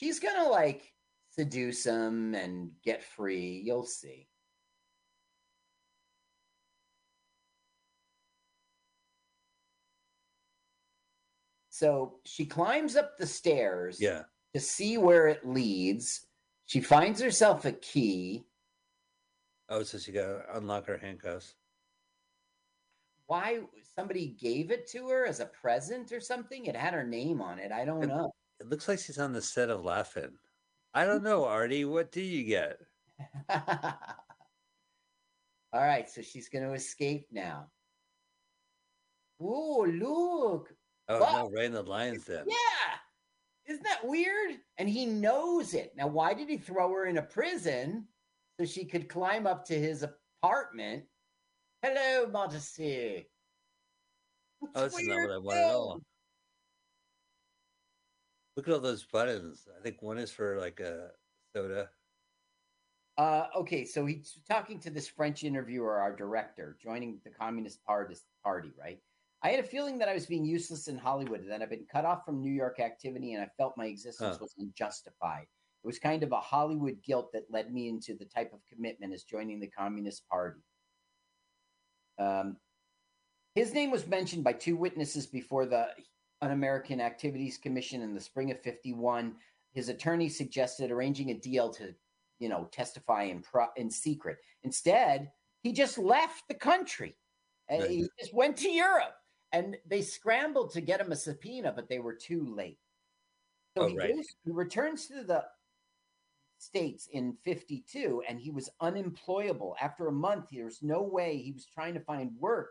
She's gonna like seduce him and get free. You'll see. So she climbs up the stairs to see where it leads. She finds herself a key. Oh, so she got to unlock her handcuffs. Why? Somebody gave it to her as a present or something? It had her name on it. I don't know. It looks like she's on the set of Laughing. I don't know, Artie. What do you get? All right, so she's going to escape now. Oh, look. Oh, no, right in the lion's den. Yeah. Isn't that weird? And he knows it. Now, why did he throw her in a prison so she could climb up to his apartment? Hello, Modesty. Oh, this is not what I want at all. Look at all those buttons. I think one is for like a soda. Okay, so he's talking to this French interviewer, our director, joining the Communist Party, right? I had a feeling that I was being useless in Hollywood, and that I've been cut off from New York activity, and I felt my existence was unjustified. It was kind of a Hollywood guilt that led me into the type of commitment as joining the Communist Party. His name was mentioned by two witnesses before the Un-American Activities Commission in the spring of '51. His attorney suggested arranging a deal to, you know, testify in secret. Instead, he just left the country. And he just went to Europe. And they scrambled to get him a subpoena, but they were too late. So he returns to the States in '52, and he was unemployable. After a month, there was no way he was trying to find work.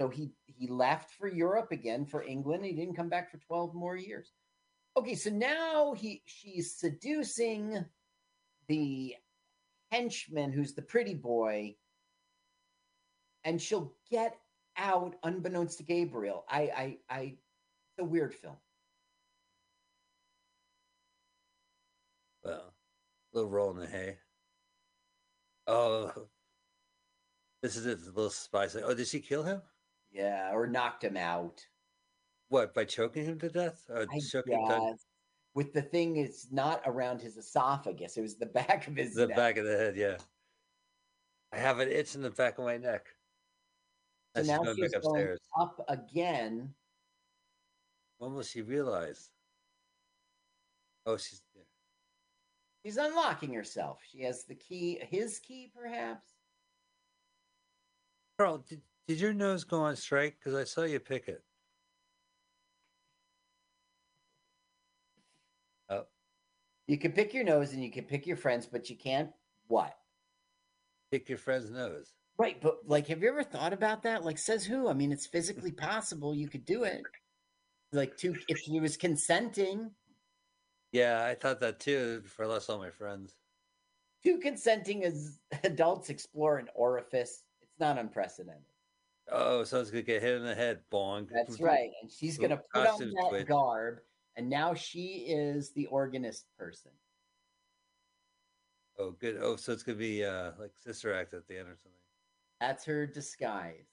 So he left for Europe again, for England. He didn't come back for 12 more years. Okay, so now she's seducing the henchman, who's the pretty boy, and she'll get out unbeknownst to Gabriel. It's a weird film. Well, a little roll in the hay. Oh, this is it. The little spice. Oh, did she kill him? Yeah, or knocked him out. What, by choking him to death? Or with the thing, it's not around his esophagus. It was the back of his head. The back of the head, yeah. I have an itch in the back of my neck. So now she's going up again. When will she realize? Oh, she's there. She's unlocking herself. She has the key, his key, perhaps. Carl, did your nose go on strike? Because I saw you pick it. Oh. You can pick your nose and you can pick your friends, but you can't what? Pick your friend's nose. Right, but like, have you ever thought about that? Like, says who? I mean, it's physically possible. You could do it. Like, if he was consenting. Yeah, I thought that too, before I lost all my friends. Two consenting as adults explore an orifice. Not unprecedented. Oh, so it's gonna get hit in the head, bong. That's right. And she's gonna put on that garb, and now she is the organist person. Oh, good. Oh, so it's gonna be like Sister Act at the end or something. That's her disguise.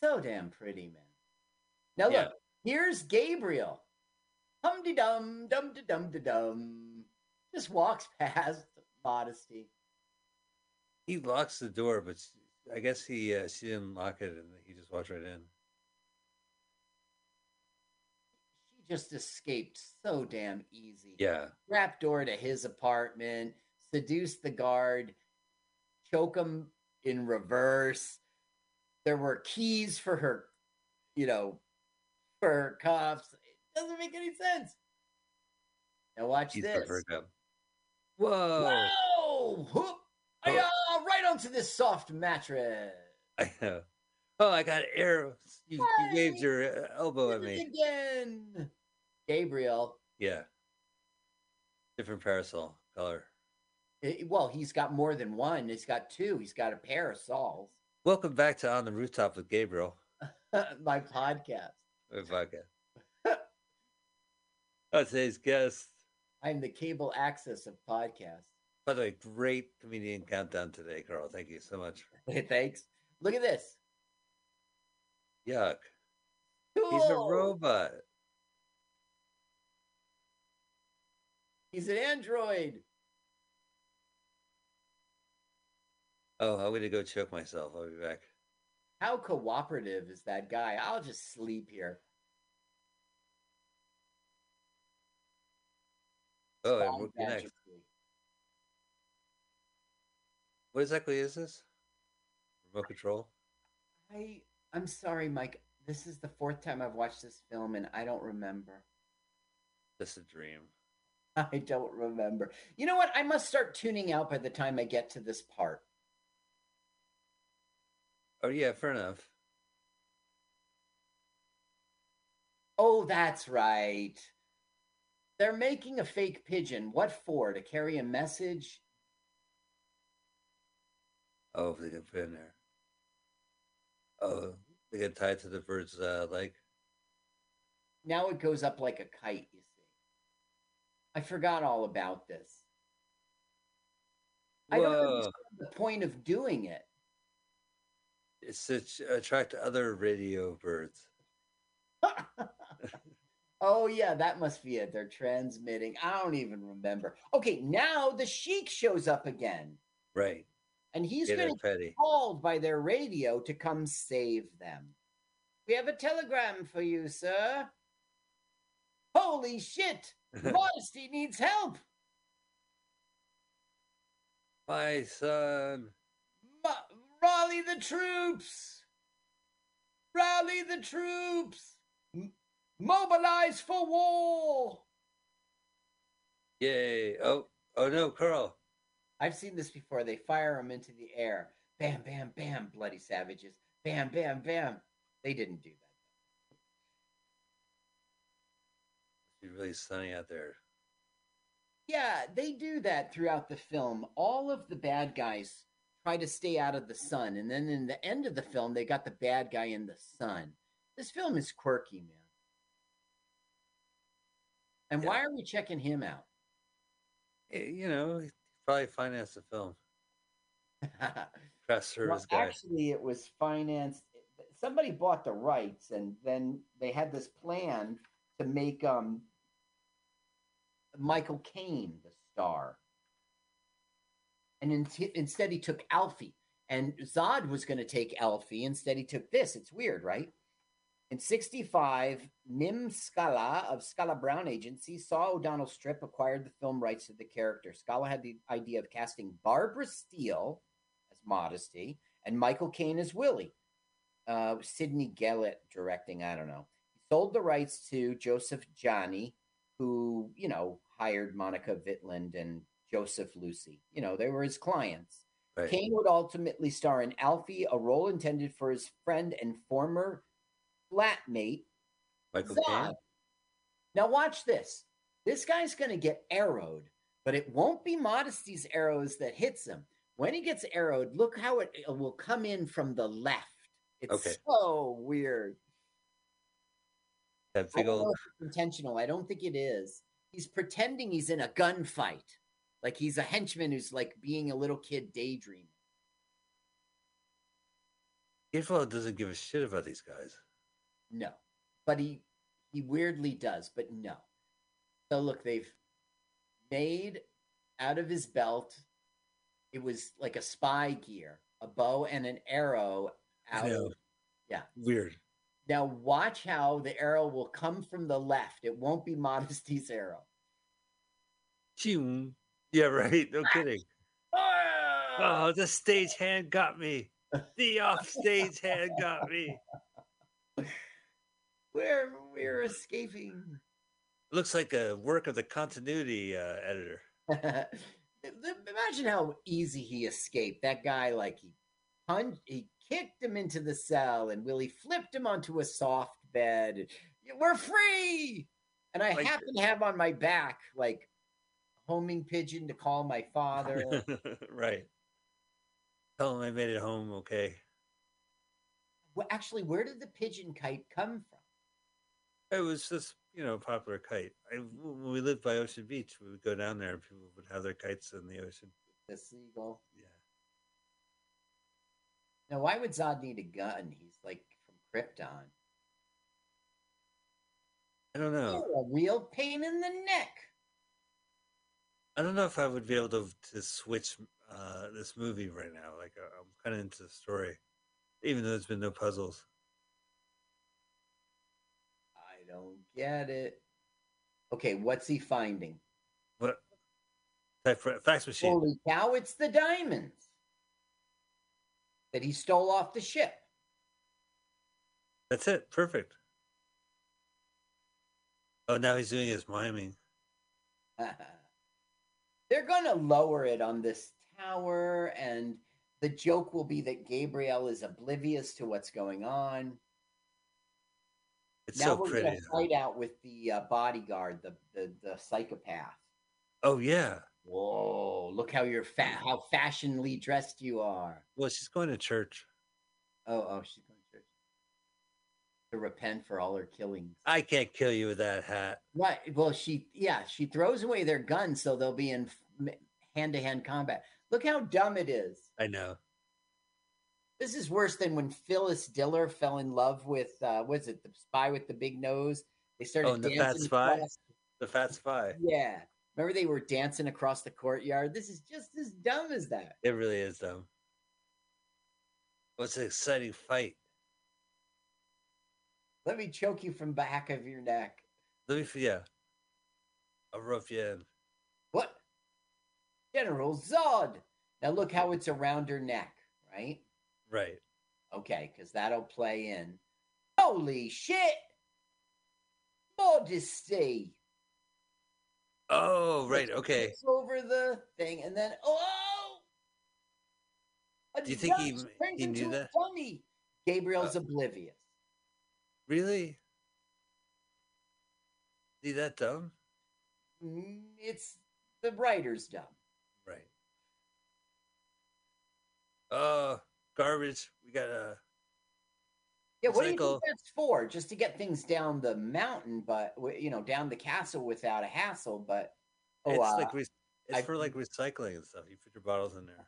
So damn pretty, man. Now look, here's Gabriel. Hum de dum dum de dum de dum. just walks past Modesty. He locks the door, but I guess she didn't lock it, and he just walked right in. She just escaped so damn easy. Yeah. Trap door to his apartment, seduce the guard, choke him in reverse. There were keys for her, for her cuffs. It doesn't make any sense. Now watch this. Whoa! Whoa! Whoop! Right onto this soft mattress. I know. Oh, I got arrows. You waved your elbow at me again. Gabriel. Yeah. Different parasol color. Well, he's got more than one. He's got two. He's got a parasols. Welcome back to On the Rooftop with Gabriel. My podcast. My podcast. Oh, today's guest. I'm the cable access of podcasts. By the way, great comedian countdown today, Carl. Thank you so much. Thanks. Look at this. Yuck. Cool. He's a robot. He's an android. Oh, I'm going to go choke myself. I'll be back. How cooperative is that guy? I'll just sleep here. Oh, and we'll connect. What exactly is this? Remote control? I'm sorry, Mike. This is the fourth time I've watched this film, and I don't remember. Just a dream. I don't remember. You know what? I must start tuning out by the time I get to this part. Oh, yeah, fair enough. Oh, that's right. They're making a fake pigeon. What for? To carry a message? Oh, if they can put in there. Oh, they get tied to the bird's leg. Now it goes up like a kite, you see. I forgot all about this. Whoa. I don't understand the point of doing it. It's to attract other radio birds. Oh, yeah, that must be it. They're transmitting. I don't even remember. Okay, now the Sheik shows up again. Right. And he's going to be called by their radio to come save them. We have a telegram for you, sir. Holy shit! Modesty needs help! My son. Rally the troops! Rally the troops! Mobilize for war! Yay. Oh no, Carl. I've seen this before. They fire him into the air. Bam, bam, bam, bloody savages. Bam, bam, bam. They didn't do that. It's really sunny out there. Yeah, they do that throughout the film. All of the bad guys try to stay out of the sun. And then in the end of the film, they got the bad guy in the sun. This film is quirky, man. And why are we checking him out? You know, probably financed the film. Actually, it was financed. Somebody bought the rights, and then they had this plan to make Michael Caine the star. And instead, he took Alfie. And Zod was going to take Alfie. Instead, he took this. It's weird, right? In 1965, Nim Scala of Scala Brown Agency saw O'Donnell Strip acquired the film rights to the character. Scala had the idea of casting Barbara Steele as Modesty and Michael Caine as Willie. Sidney Gellett directing, I don't know. He sold the rights to Joseph Johnny, who, hired Monica Vitland and Joseph Losey. They were his clients. Right. Caine would ultimately star in Alfie, a role intended for his friend and former flatmate Michael Zod. Now watch this. This guy's going to get arrowed, but it won't be Modesty's arrows that hits him. When he gets arrowed, look how it will come in from the left. It's so weird. That big old... intentional. I don't think it is. He's pretending he's in a gunfight. Like he's a henchman who's like being a little kid daydreaming. Giflo doesn't give a shit about these guys. No, but he weirdly does, but no. So look, they've made out of his belt. It was like a spy gear, a bow and an arrow out. Yeah. Weird. Now watch how the arrow will come from the left. It won't be Modesty's arrow. Yeah, right. No kidding. Oh, the stage hand got me. The offstage hand got me. We're escaping. Looks like a work of the continuity editor. Imagine how easy he escaped. That guy, like, he punched, he kicked him into the cell, and Willie flipped him onto a soft bed. We're free! And I like, happen to have on my back, like, homing pigeon to call my father. Right. Tell him I made it home, okay. Well, actually, where did the pigeon kite come from? It was this, you know, popular kite. When we lived by Ocean Beach, we would go down there and people would have their kites in the ocean. The seagull. Yeah. Now, why would Zod need a gun? He's like from Krypton. I don't know. You're a real pain in the neck. I don't know if I would be able to switch this movie right now. Like, I'm kind of into the story, even though there's been no puzzles. I don't get it. Okay, what's he finding? What? Fax machine. Holy cow, it's the diamonds that he stole off the ship. That's it. Perfect. Oh, now he's doing his miming. They're going to lower it on this tower, and the joke will be that Gabriel is oblivious to what's going on. It's now so we're pretty. Going to fight out with the bodyguard, the psychopath. Oh yeah! Whoa! Look how you're how fashionably dressed you are. Well, she's going to church. Oh, she's going to church to repent for all her killings. I can't kill you with that hat. Right? Well, she throws away their guns, so they'll be in hand-to-hand combat. Look how dumb it is. I know. This is worse than when Phyllis Diller fell in love with the spy with the big nose. They started dancing. The fat spy. The fat spy. Yeah, remember they were dancing across the courtyard. This is just as dumb as that. It really is dumb. What's an exciting fight? Let me choke you from back of your neck. A ruffian. What? General Zod. Now look how it's around her neck, right? Right. Okay, because that'll play in. Holy shit! Modesty. Oh, right. Okay. It's over the thing, and then do you think he knew that? Dummy. Gabriel's oblivious. Really? Is that dumb? It's the writer's dumb. Right. Garbage. We got a. Yeah, what do you think that's for? Just to get things down the mountain, but down the castle without a hassle. But for like recycling and stuff. You put your bottles in there.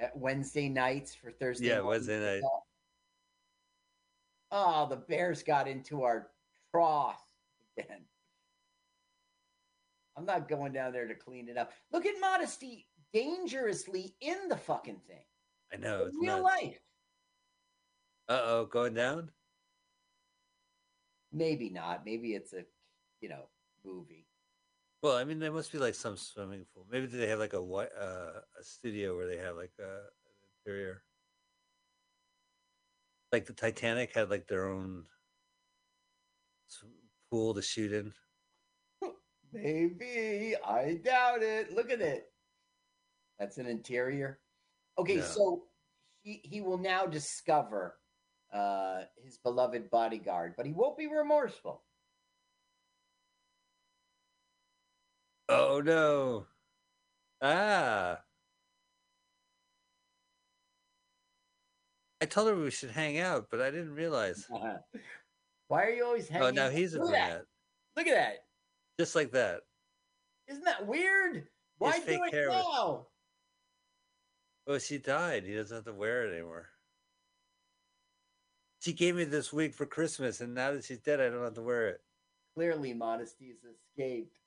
At Wednesday nights for Thursday. Yeah, Wednesday night. Oh, the bears got into our trough again. I'm not going down there to clean it up. Look at Modesty dangerously in the fucking thing. I know. It's real life. Uh-oh, going down? Maybe not. Maybe it's a, movie. Well, I mean, there must be like some swimming pool. Maybe they have like a studio where they have like an interior. Like the Titanic had like their own pool to shoot in. Maybe. I doubt it. Look at it. That's an interior. Okay, So he will now discover his beloved bodyguard, but he won't be remorseful. Oh, no. Ah. I told her we should hang out, but I didn't realize. Why are you always hanging out? Oh, now he's a rat. Look at that. Just like that. Isn't that weird? Why do it now? Well, she died. He doesn't have to wear it anymore. She gave me this wig for Christmas, and now that she's dead, I don't have to wear it. Clearly, Modesty's escaped.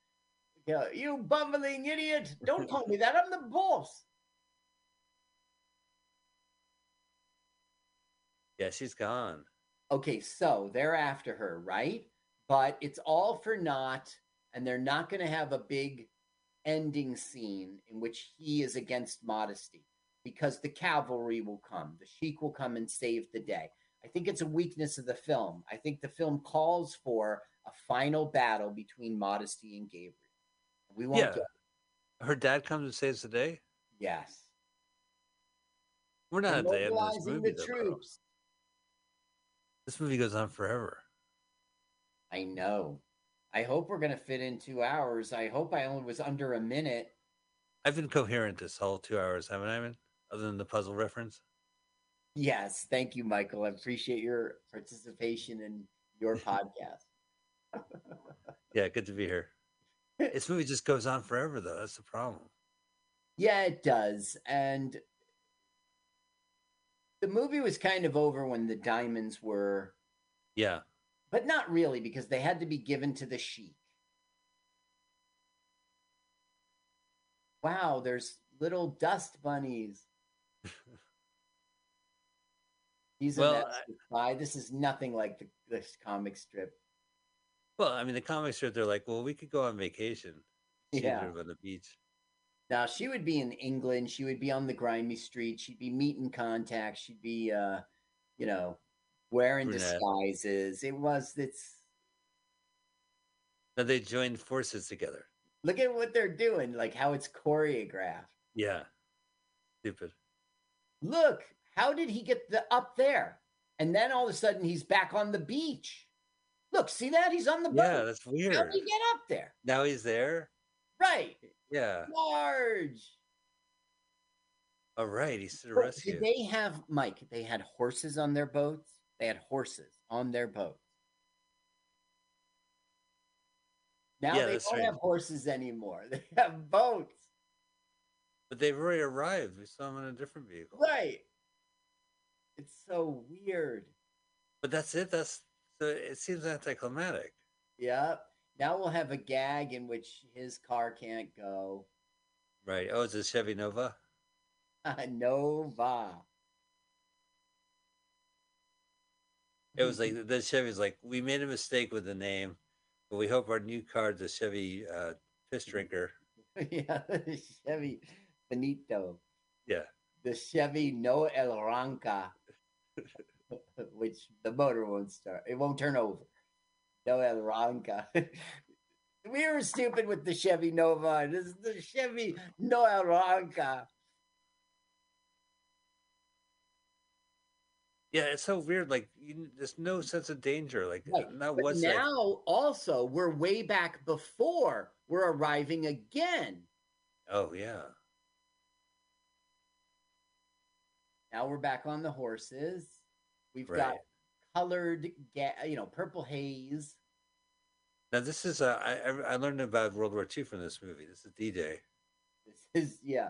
You bumbling idiot. Don't call me that. I'm the boss. Yeah, she's gone. Okay, so they're after her, right? But it's all for naught, and they're not going to have a big ending scene in which he is against Modesty because the cavalry will come. The Sheik will come and save the day. I think it's a weakness of the film. I think the film calls for a final battle between Modesty and Gabriel. We won't get it. Her dad comes and saves the day? Yes. We're not mobilizing the troops. This movie goes on forever. I know. I hope we're going to fit in 2 hours. I hope I only was under a minute. I've been coherent this whole 2 hours, haven't I? Other than the puzzle reference. Yes. Thank you, Michael. I appreciate your participation in your podcast. Yeah, good to be here. This movie just goes on forever, though. That's the problem. Yeah, it does. And the movie was kind of over when the diamonds were... Yeah. But not really, because they had to be given to the Sheik. Wow, there's little dust bunnies. He's this is nothing like this comic strip. Well, I mean, the comic strip, they're like, well, we could go on vacation. Yeah. On the beach. Now, she would be in England. She would be on the grimy street. She'd be meeting contacts. She'd be, wearing disguises. Now they joined forces together. Look at what they're doing, like how it's choreographed. Yeah. Stupid. Look, how did he get up there? And then all of a sudden he's back on the beach. Look, see that? He's on the boat. Yeah, that's weird. How did he get up there? Now he's there? Right. Yeah. Large. All right. He's to the rescue. Did they have, Mike, they had horses on their boats? They had horses on their boats. Now they don't have horses anymore. They have boats. But they've already arrived. We saw them in a different vehicle. Right. It's so weird. But that's it. It seems anticlimactic. Yeah. Now we'll have a gag in which his car can't go. Right. Oh, it's a Chevy Nova? Nova. It was like the Chevy's like, we made a mistake with the name, but we hope our new car is a Chevy piss drinker. Yeah, the Chevy Benito. Yeah. The Chevy No El Ranca, which the motor won't start. It won't turn over. No El Ranca. We were stupid with the Chevy Nova. This is the Chevy No El Ranca. Yeah, it's so weird. Like, there's no sense of danger. Like, right. Also, we're way back before we're arriving again. Oh, yeah. Now we're back on the horses. We've got colored, purple haze. Now, this is, I learned about World War II from this movie. This is D-Day. This is, yeah.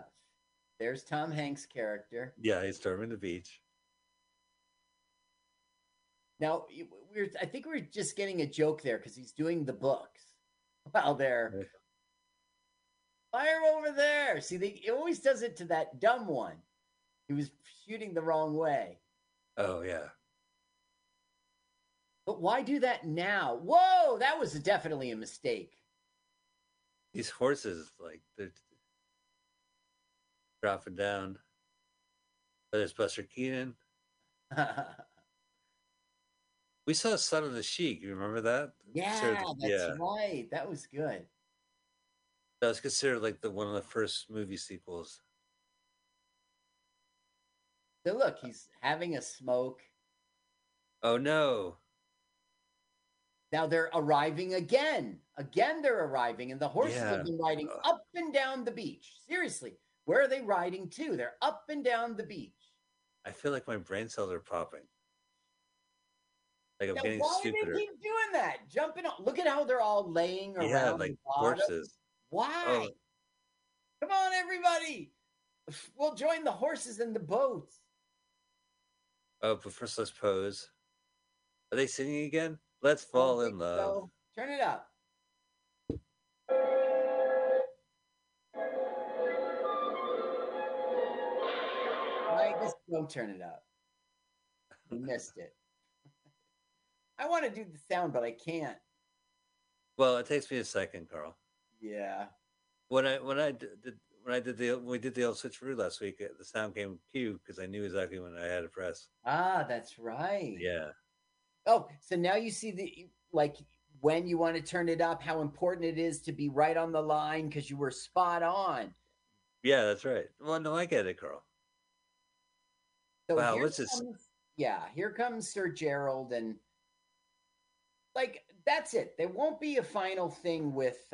There's Tom Hanks' character. Yeah, he's storming the beach. Now, I think we're just getting a joke there because he's doing the books while they're fire over there. See, he always does it to that dumb one. He was shooting the wrong way. Oh, yeah. But why do that now? Whoa, that was definitely a mistake. These horses, like, they're dropping down. But it's Buster Keaton. We saw Son of the Sheik. You remember that? Yeah, that's right. That was good. That was considered like one of the first movie sequels. So look, he's having a smoke. Oh, no. Now they're arriving again. Again, they're arriving, and the horses have been riding up and down the beach. Seriously, where are they riding to? They're up and down the beach. I feel like my brain cells are popping. Like I'm getting stupider. Why do they keep doing that? Jumping on. Look at how they're all laying around. Yeah, like horses. Why? Oh. Come on, everybody. We'll join the horses and the boats. Oh, but first let's pose. Are they singing again? Let's fall in love. So. Turn it up. Go turn it up. You missed it. I want to do the sound, but I can't. Well, it takes me a second, Carl. Yeah. When we did the old switcheroo last week, the sound came cue because I knew exactly when I had to press. Ah, that's right. Yeah. Oh, so now you see the like when you want to turn it up, how important it is to be right on the line because you were spot on. Yeah, that's right. Well, no, I get it, Carl. So wow, what's this? Yeah, here comes Sir Gerald, and like that's it. There won't be a final thing with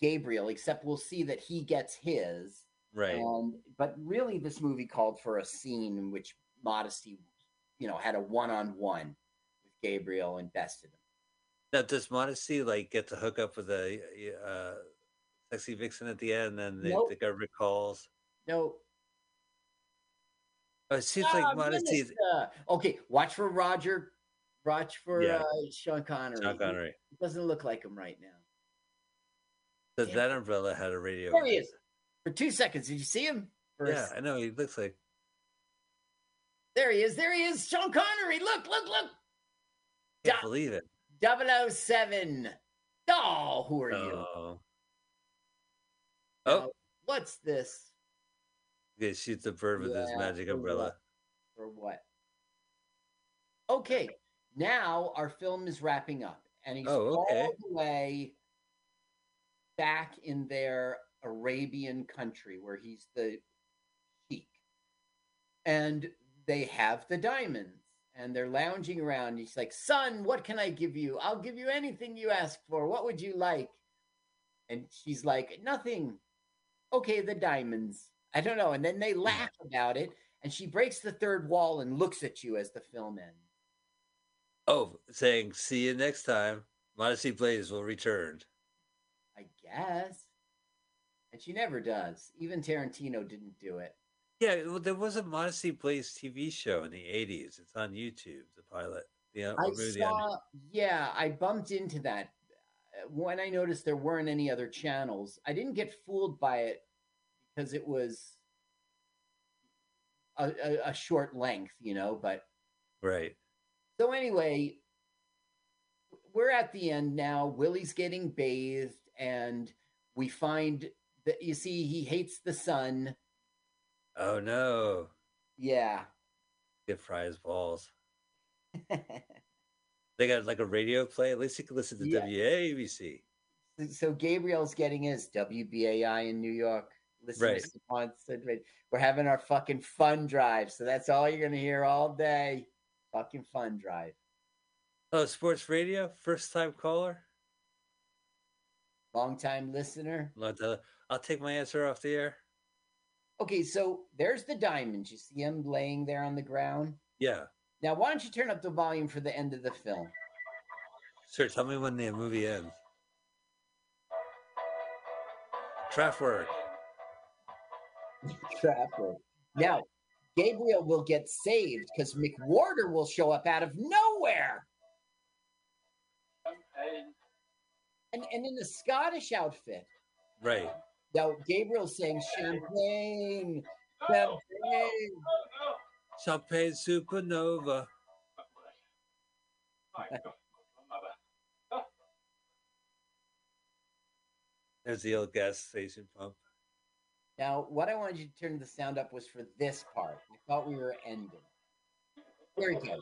Gabriel, except we'll see that he gets his right. But really, this movie called for a scene in which Modesty, you know, had a one-on-one with Gabriel and bested him. Now, does Modesty like get to hook up with a sexy vixen at the end, and the government calls? No. Oh, it seems like Modesty. Okay, watch for Roger. Watch for Sean Connery. Sean Connery. It doesn't look like him right now. So that umbrella had a radio. There he is. For 2 seconds, did you see him? Yeah, I know. He looks like. There he is. There he is. Sean Connery. Look, look, look. Can't believe it. 007. Oh, who are you? Oh. What's this? He shoots a bird with his magic umbrella. For what? Okay. Now our film is wrapping up. And he's all the way back in their Arabian country where he's the sheik. And they have the diamonds. And they're lounging around. He's like, son, what can I give you? I'll give you anything you ask for. What would you like? And she's like, nothing. Okay, the diamonds. I don't know. And then they laugh about it. And she breaks the third wall and looks at you as the film ends. Oh, saying, see you next time. Modesty Blaise will return. I guess. And she never does. Even Tarantino didn't do it. Yeah, well, there was a Modesty Blaise TV show in the 80s. It's on YouTube, the pilot. I bumped into that. When I noticed there weren't any other channels, I didn't get fooled by it because it was a short length, you know, but. Right. So anyway, we're at the end now. Willie's getting bathed and we find that, you see, he hates the sun. Oh, no. Yeah. Get fries balls. They got like a radio play. At least you can listen to WABC. So Gabriel's getting his WBAI in New York. Listen to we're having our fucking fun drive. So that's all you're going to hear all day. Fucking fun drive. Oh, sports radio. First time caller. Long time listener. I'll take my answer off the air. Okay. So there's the diamonds. You see him laying there on the ground. Yeah. Now, why don't you turn up the volume for the end of the film? Sure, tell me when the movie ends. Trap work. Trap work. Now, Gabriel will get saved because McWhorter will show up out of nowhere. Okay. And in a Scottish outfit. Right. Now, Gabriel's saying champagne, champagne. No. Champagne supernova. There's the old gas station pump. Now, what I wanted you to turn the sound up was for this part. I thought we were ending. Here we go.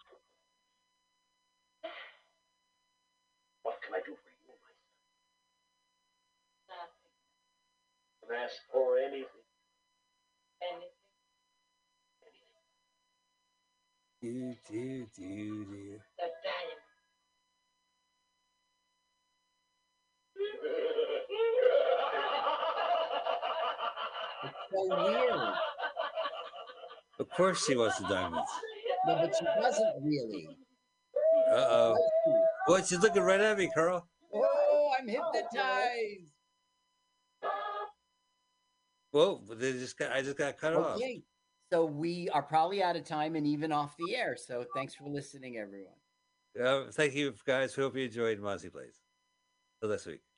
What can I do for you, my son? Nothing. Can I ask for anything? Anything. Do. The diamond. It's so weird. Of course she wants the diamonds. No, but she doesn't really. Uh-oh. Boy, she's looking right at me, Carl. Oh, I'm hypnotized. Whoa, I just got cut off. So we are probably out of time and even off the air. So thanks for listening, everyone. Thank you, guys. We hope you enjoyed Modesty Blaise. Till next week.